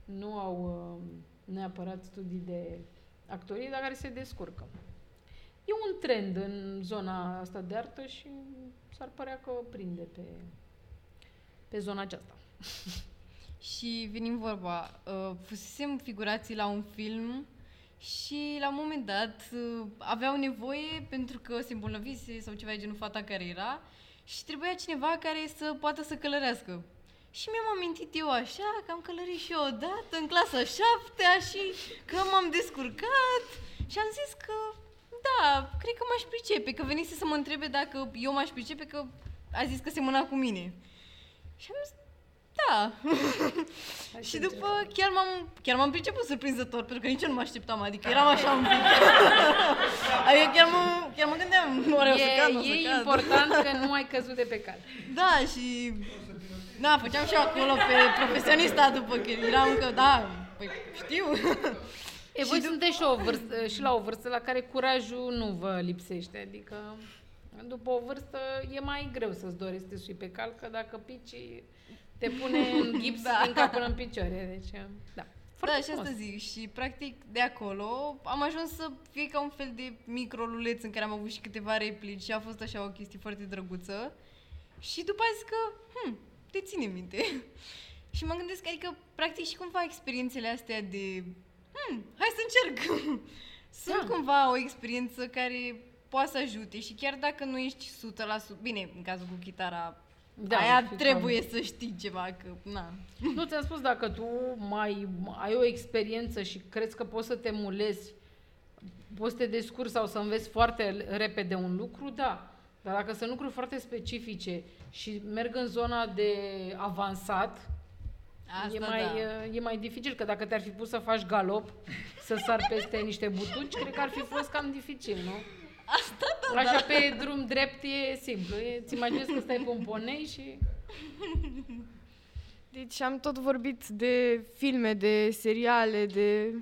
nu au neapărat studii de actorie, dar care se descurcă. E un trend în zona asta de artă și s-ar părea că prinde pe, pe zona aceasta. Și venim vorba, uh, fusesem figurații la un film și la un moment dat uh, aveau nevoie pentru că se îmbolnăvise sau ceva de genul fata care era și trebuia cineva care să poată să călărească. Și mi-am amintit eu așa că am călărit și eu odată în clasa șaptea și că m-am descurcat și am zis că da, cred că m-aș pricepe, că venise să mă întrebe dacă eu m-aș pricepe, că a zis că semăna cu mine. Și am zis, da. Și după chiar m-am, chiar m-am priceput surprinzător, pentru că nici eu nu mă așteptam, adică eram așa un pic. Adică chiar mă, chiar mă gândeam, oare o să cad, nu o să cad. E important că nu ai căzut de pe cal. Da, și... Da, făceam și eu acolo pe profesionista după că eram că, da, păi știu. E, voi sunteți și, o vârstă, și la o vârstă la care curajul nu vă lipsește, adică după o vârstă e mai greu să-ți dorești să te sui pe cal, că dacă pici te pune în gips da. Din cap până în picioare, deci da. Foarte da, și asta zic și practic de acolo am ajuns să fie ca un fel de microluleț în care am avut și câteva replici și a fost așa o chestie foarte drăguță și după a zis că, hm, te ține minte. Și mă gândesc, adică practic și cumva experiențele astea de Hmm, hai să încerc! Sunt da. Cumva o experiență care poate să ajute și chiar dacă nu ești o sută la sută... Bine, în cazul cu chitara, da, aia trebuie să știi ceva, că na. Nu ți-am spus, dacă tu mai ai o experiență și crezi că poți să te mulezi, poți să te descurci sau să înveți foarte repede un lucru, da. Dar dacă sunt lucruri foarte specifice și merg în zona de avansat, asta e mai, da. E mai dificil, că dacă te-ar fi pus să faci galop, să sar peste niște butuci, cred că ar fi fost cam dificil, nu? Asta da, așa da. Pe drum drept e simplu, e, ți imaginezi că stai pomponei și... Deci am tot vorbit de filme, de seriale, de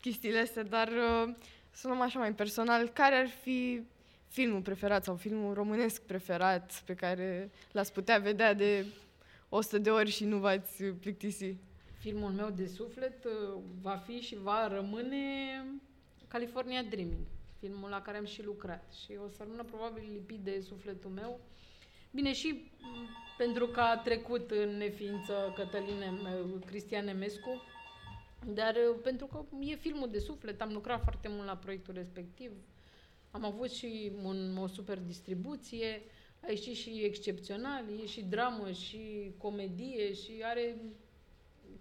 chestiile astea, dar să luăm așa mai personal, care ar fi filmul preferat sau filmul românesc preferat pe care l-ați putea vedea de... o sută de ori și nu v-ați plictisi. Filmul meu de suflet va fi și va rămâne California Dreaming, filmul la care am și lucrat. Și o să rămână probabil lipit de sufletul meu. Bine, și pentru că a trecut în neființă Cătălin, Cristian Nemescu, dar pentru că e filmul de suflet, am lucrat foarte mult la proiectul respectiv, am avut și un, o super distribuție, a ieșit și excepțional, e și dramă, și comedie, și are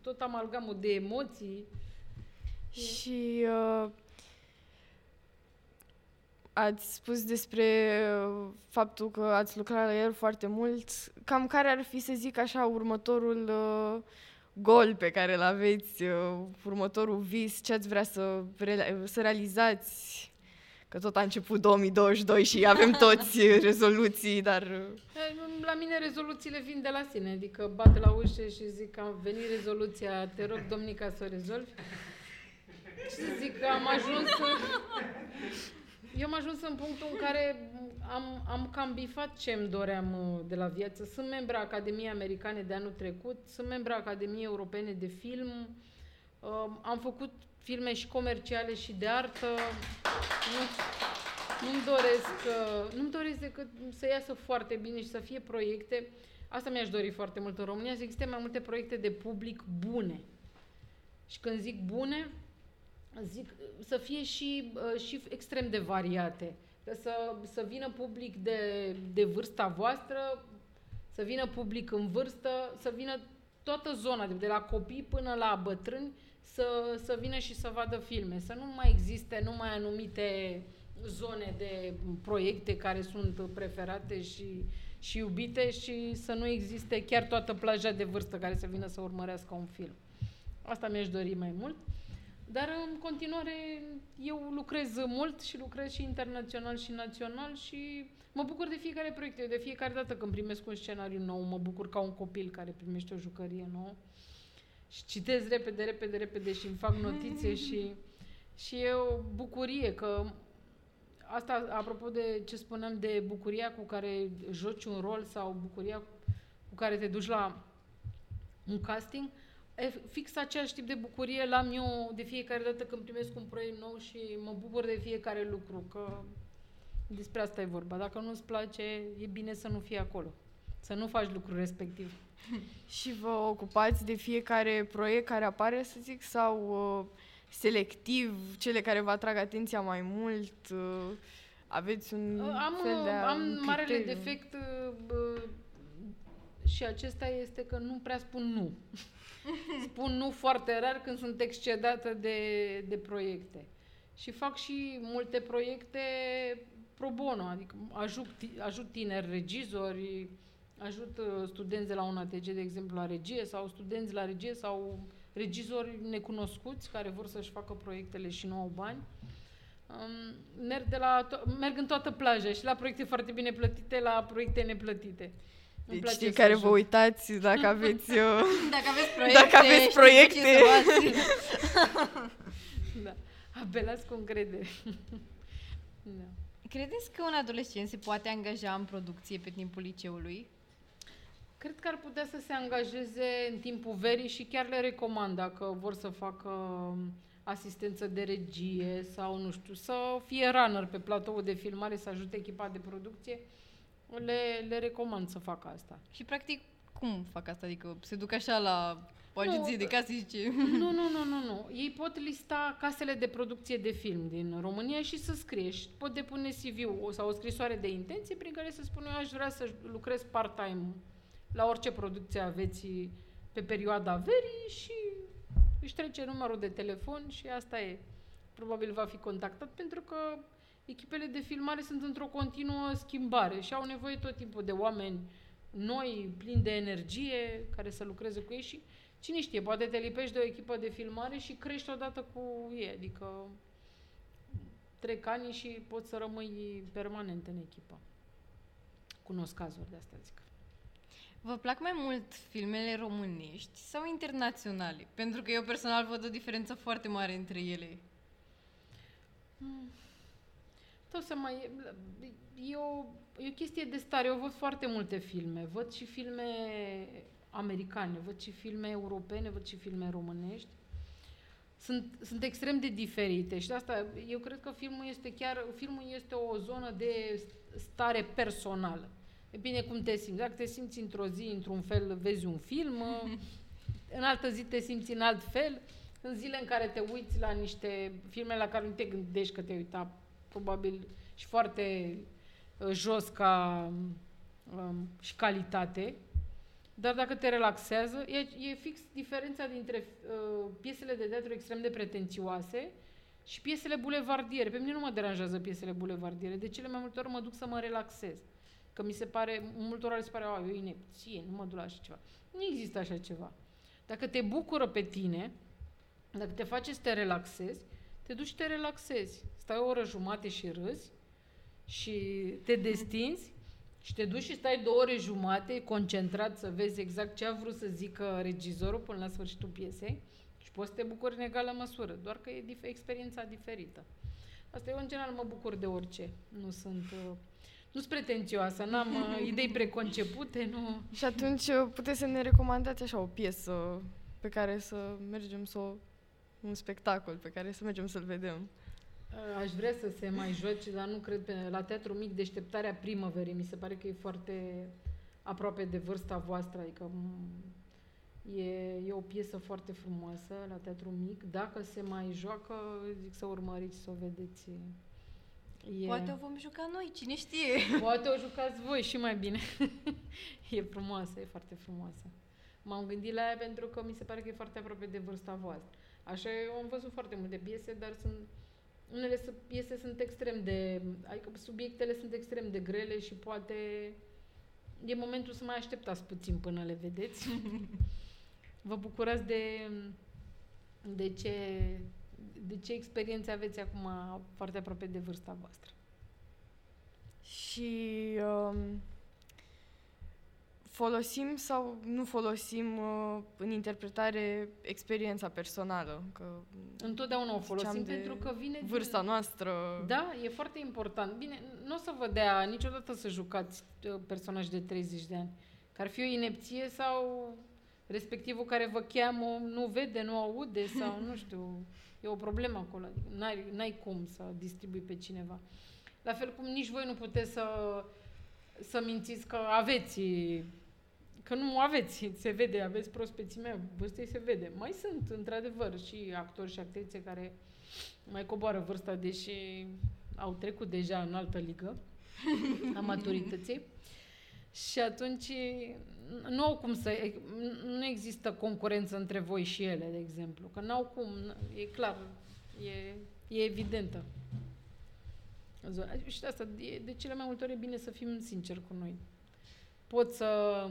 tot amalgamul de emoții. Și uh, ați spus despre faptul că ați lucrat la el foarte mult. Cam care ar fi, să zic așa, următorul uh, gol pe care îl aveți, uh, următorul vis, ce ați vrea să, re- să realizați? Că tot a început două mii douăzeci și doi și avem toți rezoluții, dar... La mine rezoluțiile vin de la sine, adică bat la ușă și zic că a venit rezoluția, te rog, domnica, să o rezolvi. Și zic că am ajuns... Eu am ajuns în punctul în care am, am cam bifat ce îmi doream de la viață. Sunt membra Academiei Americane de anul trecut, sunt membra Academiei Europene de Film, am făcut filme și comerciale și de artă. Nu, nu-mi doresc, nu-mi doresc decât să iasă foarte bine și să fie proiecte. Asta mi-aș dori foarte mult în România, să existe mai multe proiecte de public bune. Și când zic bune, zic să fie și, și extrem de variate. Să, să vină public de, de vârsta voastră, să vină public în vârstă, să vină toată zona, de la copii până la bătrâni, Să, să vină și să vadă filme, să nu mai existe numai anumite zone de proiecte care sunt preferate și, și iubite și să nu existe chiar toată plaja de vârstă care să vină să urmărească un film. Asta mi-aș dori mai mult, dar în continuare eu lucrez mult și lucrez și internațional și național și mă bucur de fiecare proiect. Eu de fiecare dată când primesc un scenariu nou, mă bucur ca un copil care primește o jucărie nouă. Și citez repede, repede, repede și îmi fac notițe și, și e o bucurie că Asta, apropo de ce spuneam de bucuria cu care joci un rol sau bucuria cu care te duci la un casting, e fix același tip de bucurie l-am eu de fiecare dată când primesc un proiect nou și mă bucur de fiecare lucru, că despre asta e vorba. Dacă nu-ți place, e bine să nu fii acolo, să nu faci lucrul respectiv. Și vă ocupați de fiecare proiect care apare, să zic, sau uh, selectiv, cele care vă atrag atenția mai mult? Uh, aveți un am, fel de Am criteriu. Marele defect uh, și acesta este că nu prea spun nu. Spun nu foarte rar când sunt excedată de, de proiecte. Și fac și multe proiecte pro bono, adică ajut, ajut tineri regizori, ajut studenți de la un A T G, de exemplu, la regie, sau studenți la regie, sau regizori necunoscuți care vor să-și facă proiectele și nu au bani. Um, merg, de la to- merg în toată plaja, și la proiecte foarte bine plătite, la proiecte neplătite. Deci place cei care ajut. Vă uitați, dacă aveți, uh, dacă aveți proiecte, dacă aveți proiecte. Da. Apelați cu încredere. Da. Credeți că un adolescent se poate angaja în producție pe timpul liceului? Cred că ar putea să se angajeze în timpul verii și chiar le recomand, dacă vor să facă asistență de regie sau, nu știu, să fie runner pe platoul de filmare, să ajute echipa de producție, le, le recomand să facă asta. Și, practic, cum fac asta? Adică se duc așa la o agenție nu, de case și ce? Nu, nu, nu, nu, nu. Ei pot lista casele de producție de film din România și să scrie. Și pot depune C V-ul sau o scrisoare de intenție prin care să spună: eu aș vrea să lucrez part-time la orice producție aveți pe perioada verii, și își trece numărul de telefon și asta e. Probabil va fi contactat, pentru că echipele de filmare sunt într-o continuă schimbare și au nevoie tot timpul de oameni noi, plini de energie, care să lucreze cu ei și cine știe, poate te lipești de o echipă de filmare și crești odată cu ei, adică trec ani și poți să rămâi permanent în echipă. Cunosc cazuri de asta, zic. Vă plac mai mult filmele românești sau internaționale? Pentru că eu personal văd o diferență foarte mare între ele. Hmm. Tot să mai... E o, e o chestie de stare. Eu văd foarte multe filme. Văd și filme americane, văd și filme europene, văd și filme românești. Sunt, sunt extrem de diferite și de asta eu cred că filmul este chiar... Filmul este o zonă de stare personală. E bine cum te simți. Dacă te simți într-o zi, într-un fel, vezi un film, în altă zi te simți în alt fel. În zile în care te uiți la niște filme la care nu te gândești că te-ai uitat, probabil și foarte jos ca um, și calitate, dar dacă te relaxează, e, e fix diferența dintre uh, piesele de teatru extrem de pretențioase și piesele bulevardiere. Pe mine nu mă deranjează piesele bulevardiere, de cele mai multe ori mă duc să mă relaxez. Că mi se pare, multora le se pare, eu inepție, nu mă duc la așa ceva. Nu există așa ceva. Dacă te bucură pe tine, dacă te face să te relaxezi, te duci și te relaxezi. Stai o oră jumate și râzi și te destinzi și te duci și stai două ore jumate concentrat să vezi exact ce a vrut să zică regizorul până la sfârșitul piesei și poți să te bucuri în egală măsură, doar că e dif- experiența diferită. Asta eu, în general, mă bucur de orice. Nu sunt... Uh, Nu-s pretențioasă, n-am uh, idei preconcepute, nu... Și atunci puteți să ne recomandați așa o piesă pe care să mergem să o... un spectacol pe care să mergem să-l vedem. Aș vrea să se mai joace, dar nu cred, la Teatru Mic, Deșteptarea Primăverii. Mi se pare că e foarte aproape de vârsta voastră, adică e, e o piesă foarte frumoasă la Teatru Mic. Dacă se mai joacă, zic să urmăriți, să o vedeți... E... Poate o vom juca noi, cine știe. Poate o jucați voi și mai bine. E frumoasă, e foarte frumoasă. M-am gândit la ea pentru că mi se pare că e foarte aproape de vârsta voastră. Așa, eu am văzut foarte multe piese, dar sunt, unele piese sunt extrem de... Adică subiectele sunt extrem de grele și poate e momentul să mai așteptați puțin până le vedeți. Vă bucurați de, de ce... De ce experiențe aveți acum foarte aproape de vârsta voastră? Și um, folosim sau nu folosim uh, în interpretare experiența personală. Că întotdeauna o folosim pentru că vine din vârsta noastră. Da, e foarte important. Bine, nu o să vă dea niciodată să jucați personaj de treizeci de ani. Că ar fi o inepție sau respectivul care vă cheamă nu vede, nu aude sau nu știu. E o problemă acolo. Adică n-ai, n-ai cum să distribui pe cineva. La fel cum nici voi nu puteți să să mințiți că aveți, că nu aveți, se vede, aveți prospețimea vârstei, se vede. Mai sunt, într-adevăr, și actori și actrițe care mai coboară vârsta, deși au trecut deja în altă ligă a maturității. Și atunci nu au cum să, nu există concurență între voi și ele, de exemplu, că n-au cum, e clar, e, e evidentă. Și de asta, de cele mai multe ori e bine să fim sinceri cu noi. Pot să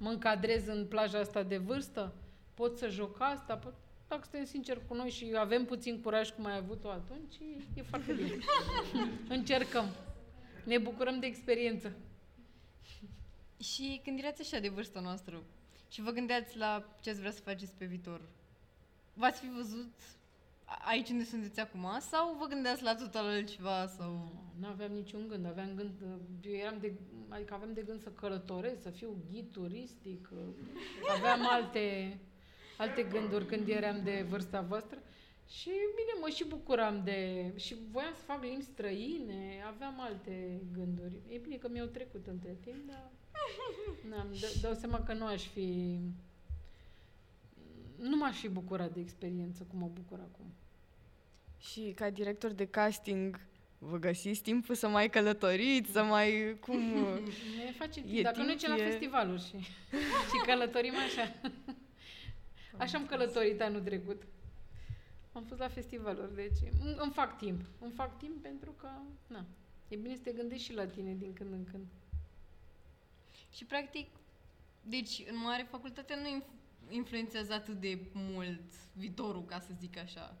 mă încadrez în plaja asta de vârstă? Pot să joc asta? Pot, dacă suntem sinceri cu noi și avem puțin curaj cum ai avut-o atunci, e foarte bine. Încercăm. Ne bucurăm de experiență. Și când erați așa de vârsta noastră și vă gândeați la ce ați vrea să faceți pe viitor, v-ați fi văzut aici unde sunteți acum? Sau vă gândeați la total altceva? Sau... Nu aveam niciun gând. Aveam gând eu eram de, adică aveam de gând să călătoresc, să fiu ghid turistic. Aveam alte, alte gânduri când eram de vârsta voastră. Și bine, mă și bucuram de... Și voiam să fac limbi străine. Aveam alte gânduri. E bine că mi-au trecut între timp, dar... N-am, d- dau seama că nu aș fi... Nu m-aș fi bucurat de experiență cum mă bucur acum. Și ca director de casting, vă găsiți timpul să mai călătoriți, să mai... Cum... Ne face timp. Dacă timp, nu e ce la festivaluri și, și călătorim așa. Așa am călătorit anul trecut. Am fost la festivaluri, deci îmi fac timp. Îmi fac timp pentru că, na, e bine să te gândești și la tine din când în când. Și practic, deci în mare facultatea nu influențează atât de mult viitorul, ca să zic așa.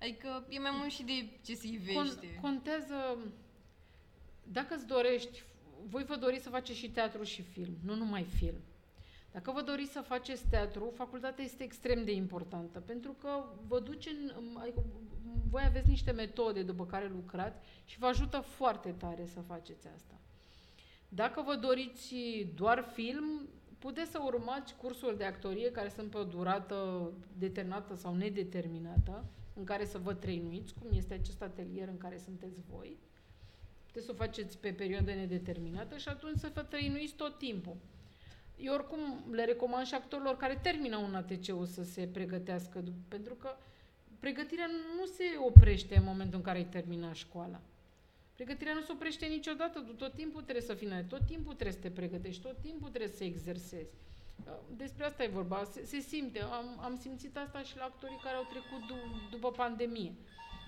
Adică e mai mult și de ce se ivește. Con- contează, dacă îți dorești, voi vă doriți să faceți și teatru și film, nu numai film. Dacă vă doriți să faceți teatru, facultatea este extrem de importantă, pentru că vă duce în, adică, voi aveți niște metode după care lucrați și vă ajută foarte tare să faceți asta. Dacă vă doriți doar film, puteți să urmați cursuri de actorie care sunt pe o durată determinată sau nedeterminată, în care să vă trainuiți, cum este acest atelier în care sunteți voi. Puteți să o faceți pe perioadă nedeterminată și atunci să vă trainuiți tot timpul. Eu oricum le recomand și actorilor care termină un A T C-ul să se pregătească, pentru că pregătirea nu se oprește în momentul în care ai terminat școala. Pregătirea nu se oprește niciodată, tu tot timpul trebuie să fii, tot timpul trebuie să te pregătești, tot timpul trebuie să exersezi. Despre asta e vorba, se, se simte, am, am simțit asta și la actorii care au trecut d- după pandemie.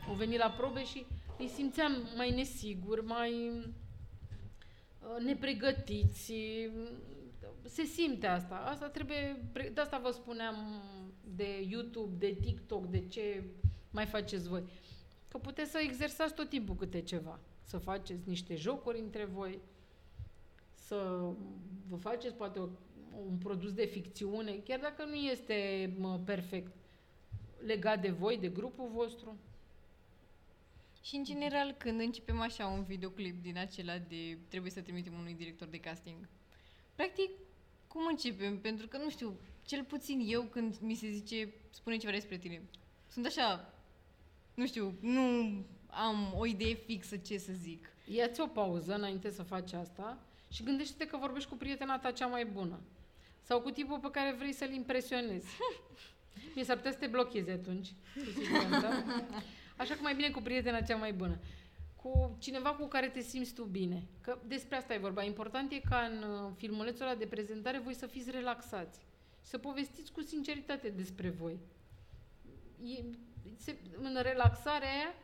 Au venit la probe și îi simțeam mai nesiguri, mai nepregătiți, se simte asta. Asta trebuie, de asta vă spuneam de YouTube, de TikTok, de ce mai faceți voi. Că puteți să exersați tot timpul câte ceva. Să faceți niște jocuri între voi, să vă faceți poate o, un produs de ficțiune, chiar dacă nu este perfect legat de voi, de grupul vostru. Și în general, când începem așa un videoclip din acela de trebuie să trimitem unui director de casting, practic, cum începem? Pentru că, nu știu, cel puțin eu când mi se zice spune ceva despre tine, sunt așa... Nu știu, nu am o idee fixă ce să zic. Ia-ți o pauză înainte să faci asta și gândește-te că vorbești cu prietena ta cea mai bună. Sau cu tipul pe care vrei să-l impresionezi. Mi s-ar putea să te blochezi atunci. Așa că mai bine cu prietena cea mai bună. Cu cineva cu care te simți tu bine. Că despre asta e vorba. Important e ca în filmulețul ăla de prezentare voi să fiți relaxați. Să povestiți cu sinceritate despre voi. E... Se, în relaxarea aia,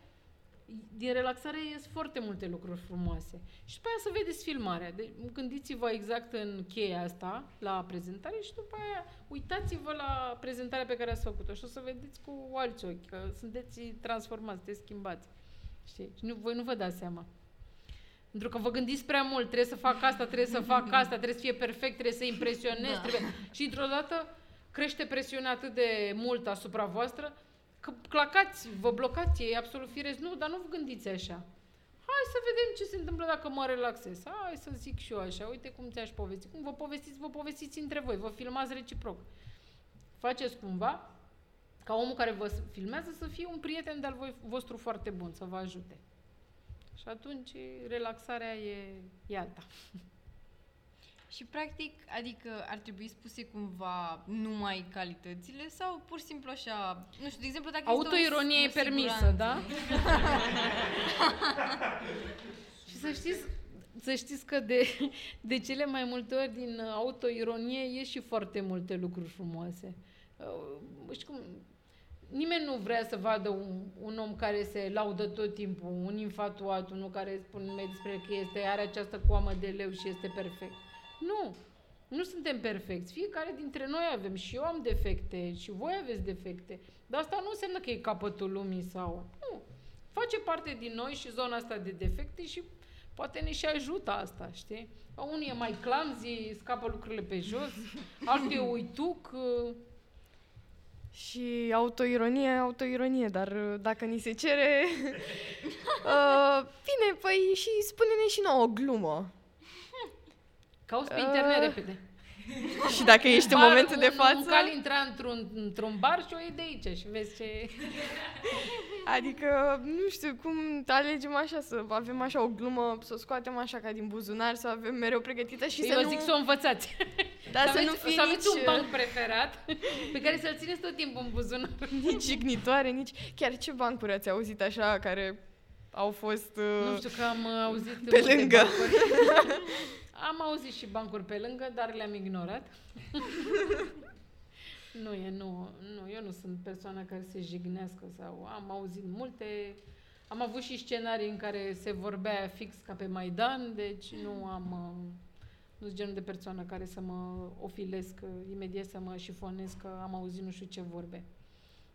din relaxarea aia ies foarte multe lucruri frumoase. Și după aia să vedeți filmarea. Deci, gândiți-vă exact în cheia asta, la prezentare și după aia uitați-vă la prezentarea pe care ați făcut-o și o să vedeți cu alți ochi, că sunteți transformați, te schimbați. Știi? Și nu, voi nu vă dați seama. Pentru că vă gândiți prea mult, trebuie să fac asta, trebuie să fac asta, trebuie să fie perfect, trebuie să impresionez. Da. Trebuie... Și într-o dată crește presiunea atât de mult asupra voastră că clacați, vă blocați, e absolut firesc. Nu, dar nu vă gândiți așa. Hai să vedem ce se întâmplă dacă mă relaxez. Hai să zic și eu așa, uite cum ți-aș povesti. Cum vă povestiți, vă povestiți între voi, vă filmați reciproc. Faceți cumva ca omul care vă filmează să fie un prieten de-al voi, vostru foarte bun, să vă ajute. Și atunci relaxarea e, e alta. Și practic, adică ar trebui spuse cumva numai calitățile sau pur și simplu așa, nu știu, de exemplu, dacă autoironia e permisă, da? Și să știți, să știți că de, de cele mai multe ori din autoironie ieși și foarte multe lucruri frumoase. Știi cum... Nimeni nu vrea să vadă un, un om care se laudă tot timpul, un infatuat, unul care spune despre că este, are această coamă de leu și este perfect. Nu, nu suntem perfecți. Fiecare dintre noi avem, și eu am defecte, și voi aveți defecte. Dar asta nu înseamnă că e capătul lumii sau... Nu, face parte din noi și zona asta de defecte și poate ne și ajută asta, știi? Unul e mai clumsy, scapă lucrurile pe jos, altul e uituc... Și autoironie, autoironie, dar dacă ni se cere, uh, bine, păi și spune-ne și nouă o glumă. Cauți pe uh, internet repede. Și dacă ești în momentul de față... Un cal intra într-un, într-un bar și o iei de aici și vezi ce... Adică, nu știu, cum alegem așa, să avem așa o glumă, să o scoatem așa ca din buzunar, să avem mereu pregătită și să nu... Eu zic să o învățați. Dar să, să, aveți, nu fie să aveți nici... un banc preferat pe care să-l țineți tot timpul în buzunar. Nici jignitoare, nici... Chiar ce bancuri ați auzit așa, care au fost... Uh, nu știu, că am auzit... Pe lângă. Am auzit și bancuri pe lângă, dar le-am ignorat. Nu e, nu, nu, eu nu sunt persoana care se jignească sau am auzit multe, am avut și scenarii în care se vorbea fix ca pe Maidan, deci nu am, nu sunt genul de persoană care să mă ofilesc imediat, să mă șifonesc că am auzit nu știu ce vorbe.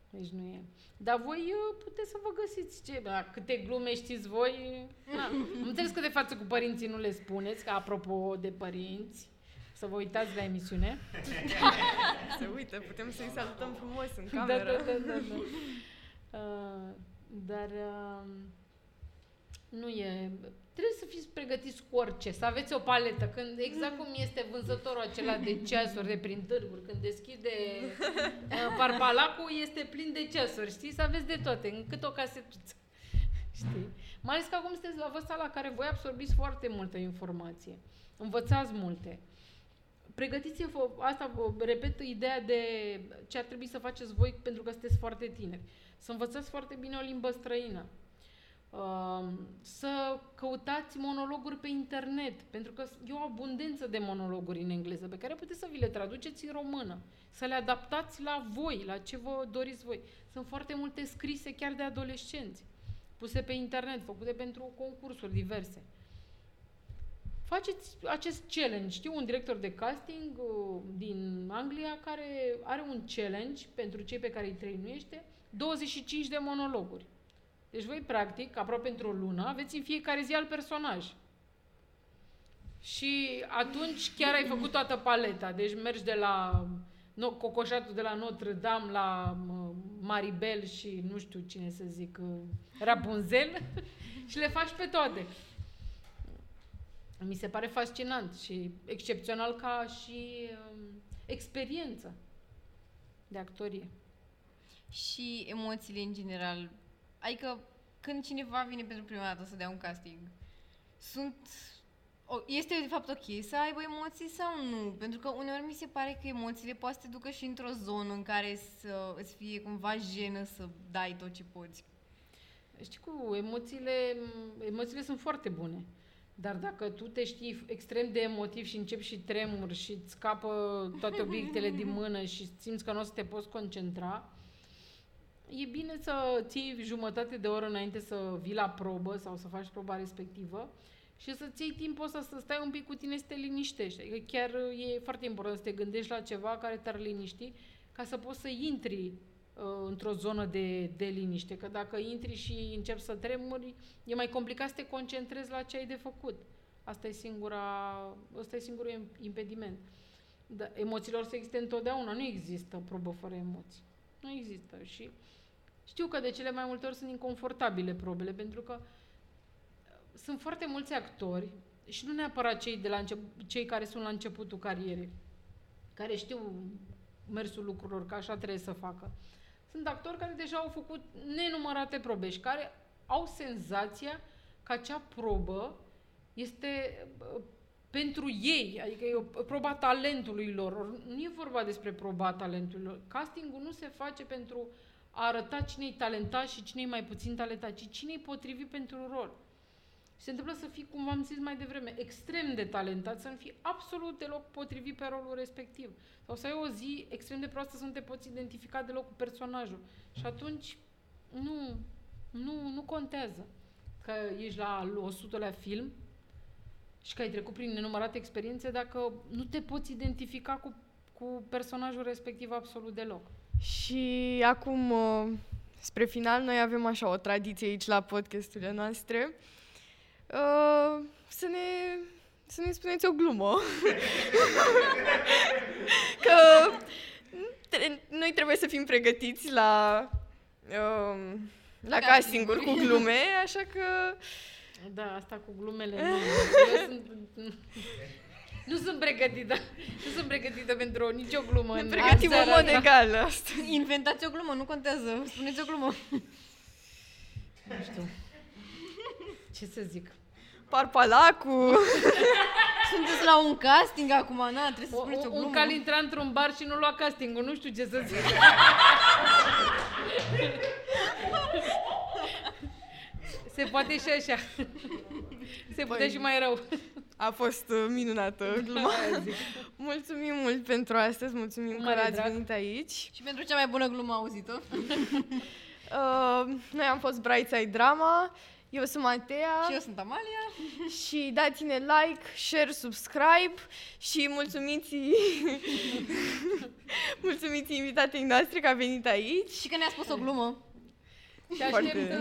Deci nu e. Dar voi puteți să vă găsiți ce, da, câte glume știți voi. Da. Am înțeles că de față cu părinții nu le spuneți, că apropo de părinți, să vă uitați la emisiune. Se uită, putem să-i salutăm frumos în cameră. Da, da, da, da, da. Uh, dar uh, nu e... Trebuie să fiți pregătiți cu orice, să aveți o paletă. Când, exact cum este vânzătorul acela de ceasuri de prin târguri, când deschide uh, parpalacul, este plin de ceasuri, știi? Să aveți de toate, încât o casetuță, știi? Mai ales că acum sunteți la vârsta la care voi absorbiți foarte multă informație. Învățați multe. Pregătiți-vă, asta, repet, ideea de ce ar trebui să faceți voi pentru că sunteți foarte tineri. Să învățați foarte bine o limbă străină. Să căutați monologuri pe internet, pentru că e o abundență de monologuri în engleză pe care puteți să vi le traduceți în română, să le adaptați la voi, la ce vă doriți voi. Sunt foarte multe scrise chiar de adolescenți, puse pe internet, făcute pentru concursuri diverse. Faceți acest challenge. Știu un director de casting din Anglia care are un challenge pentru cei pe care îi trăinuiește, douăzeci și cinci de monologuri. Deci voi, practic, aproape într-o lună, aveți în fiecare zi alt personaj. Și atunci chiar ai făcut toată paleta. Deci mergi de la no, cocoșatul de la Notre-Dame la uh, Maribel și nu știu cine să zic, uh, Rapunzel și le faci pe toate. Mi se pare fascinant și excepțional ca și uh, experiență de actorie. Și emoțiile în general... Adică când cineva vine pentru prima dată să dea un casting, sunt, o, este de fapt ok să aibă emoții sau nu? Pentru că uneori mi se pare că emoțiile poate să te ducă și într-o zonă în care să îți fie cumva jenă să dai tot ce poți. Știi, cu emoțiile, emoțiile sunt foarte bune, dar dacă tu te știi extrem de emotiv și începi și tremuri și îți scapă toate obiectele din mână și simți că nu o să te poți concentra, e bine să ții jumătate de oră înainte să vii la probă sau să faci proba respectivă și să-ți iei timpul ăsta să stai un pic cu tine, să te liniștești. Adică chiar e foarte important să te gândești la ceva care te-ar liniști ca să poți să intri într-o zonă de, de liniște. Că dacă intri și începi să tremuri, e mai complicat să te concentrezi la ce ai de făcut. Asta e singura, asta e singurul impediment. Da, emoțiilor să existe întotdeauna. Nu există probă fără emoții. Nu există. Și știu că de cele mai multe ori sunt inconfortabile probele, pentru că sunt foarte mulți actori și nu neapărat cei, de la început, cei care sunt la începutul carierei, care știu mersul lucrurilor, că așa trebuie să facă. Sunt actori care deja au făcut nenumărate probe și care au senzația că acea probă este pentru ei, adică e o proba talentului lor. Nu e vorba despre proba talentului lor. Castingul nu se face pentru a arăta cine-i talentat și cine-i mai puțin talentat, ci cine-i potrivit pentru rol. Și se întâmplă să fii, cum v-am zis mai devreme, extrem de talentat, să nu fii absolut deloc potrivit pe rolul respectiv. Sau să ai o zi extrem de proastă, să nu te poți identifica deloc cu personajul. Și atunci nu, nu, nu contează că ești la o sută la film și că ai trecut prin nenumărate experiențe, dacă nu te poți identifica cu, cu personajul respectiv absolut deloc. Și acum, spre final, noi avem așa o tradiție aici la podcasturile noastre. Uh, să ne, să ne spuneți o glumă. Că tre- noi trebuie să fim pregătiți la, uh, la casting-uri cu glume, așa că... Da, asta cu glumele. Nu, sunt, nu sunt pregătită. Nu sunt pregătită pentru nicio glumă. Ne pregătim în mod egal. Inventați o glumă, nu contează. Spuneți o glumă. Nu știu. Ce să zic? Parpalacul! Sunteți la un casting acum, na, trebuie să spuneți o glumă. Un cal intra într-un bar și nu lua castingul, nu știu ce să zic. Se poate și așa. Se poate Băi, și mai rău. A fost minunată gluma. Mulțumim mult pentru astăzi, mulțumim că ați venit aici. Și pentru cea mai bună glumă auzită. uh, noi am fost Brightside Drama. Eu sunt Matea. Și eu sunt Amalia. Și dați-ne like, share, subscribe și mulțumiți mulțumiți invitatei noastre că a venit aici. Și că ne-a spus o glumă. Și aștept,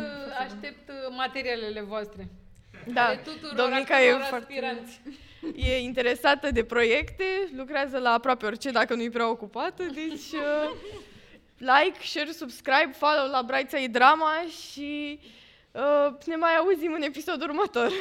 aștept materialele voastre. Da, Domnica e foarte... E interesată de proiecte, lucrează la aproape orice, dacă nu-i prea ocupată, deci... Like, share, subscribe, follow la Brightside Drama și... Uh, ne mai auzim în episodul următor.